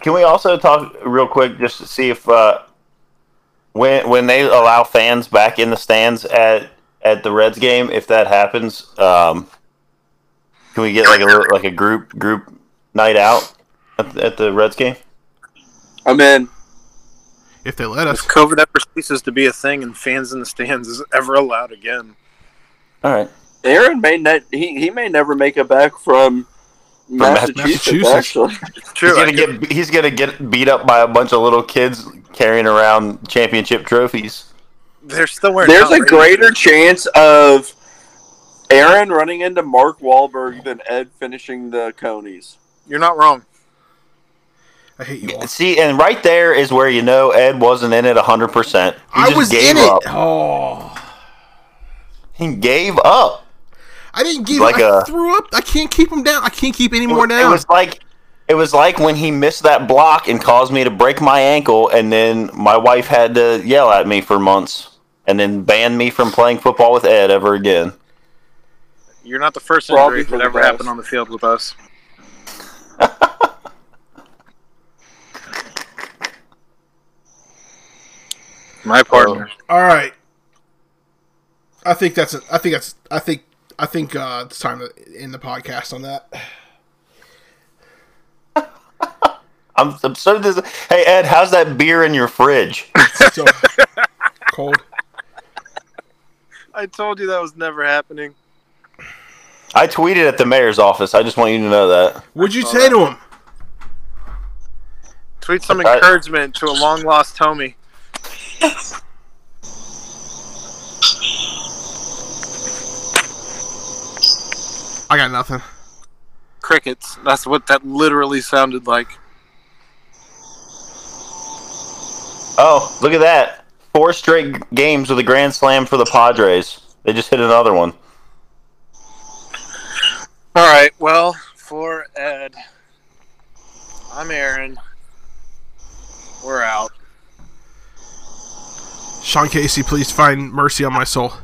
Can we also talk real quick just to see if when they allow fans back in the stands at the Reds game, if that happens, can we get like a group night out at the Reds game? I'm in. If they let us. If COVID ever ceases to be a thing and fans in the stands is ever allowed again. All right. Aaron may he may never make it back from Massachusetts. Actually. It's true. He's gonna get beat up by a bunch of little kids carrying around championship trophies. They're still wearing. There's a greater chance of Aaron running into Mark Wahlberg than Ed finishing the conies. You're not wrong. I hate you all. See, and right there is where you know Ed wasn't in it 100%. I just gave up. Oh, he gave up. I didn't give up. I threw up. I can't keep him down. I can't keep any more down. It was like when he missed that block and caused me to break my ankle, and then my wife had to yell at me for months, and then ban me from playing football with Ed ever again. You're not the first injury that ever happened on the field with us. My partner. All right. I think it's time to end the podcast on that. I'm so disappointed. Hey, Ed, how's that beer in your fridge? It's so cold. I told you that was never happening. I tweeted at the mayor's office. I just want you to know that. What'd you say to him? Tweet some encouragement to a long-lost homie. I got nothing. Crickets. That's what that literally sounded like. Oh, look at that. 4 straight games with a grand slam for the Padres. They just hit another one. All right. Well, for Ed, I'm Aaron. We're out. Sean Casey, please find mercy on my soul.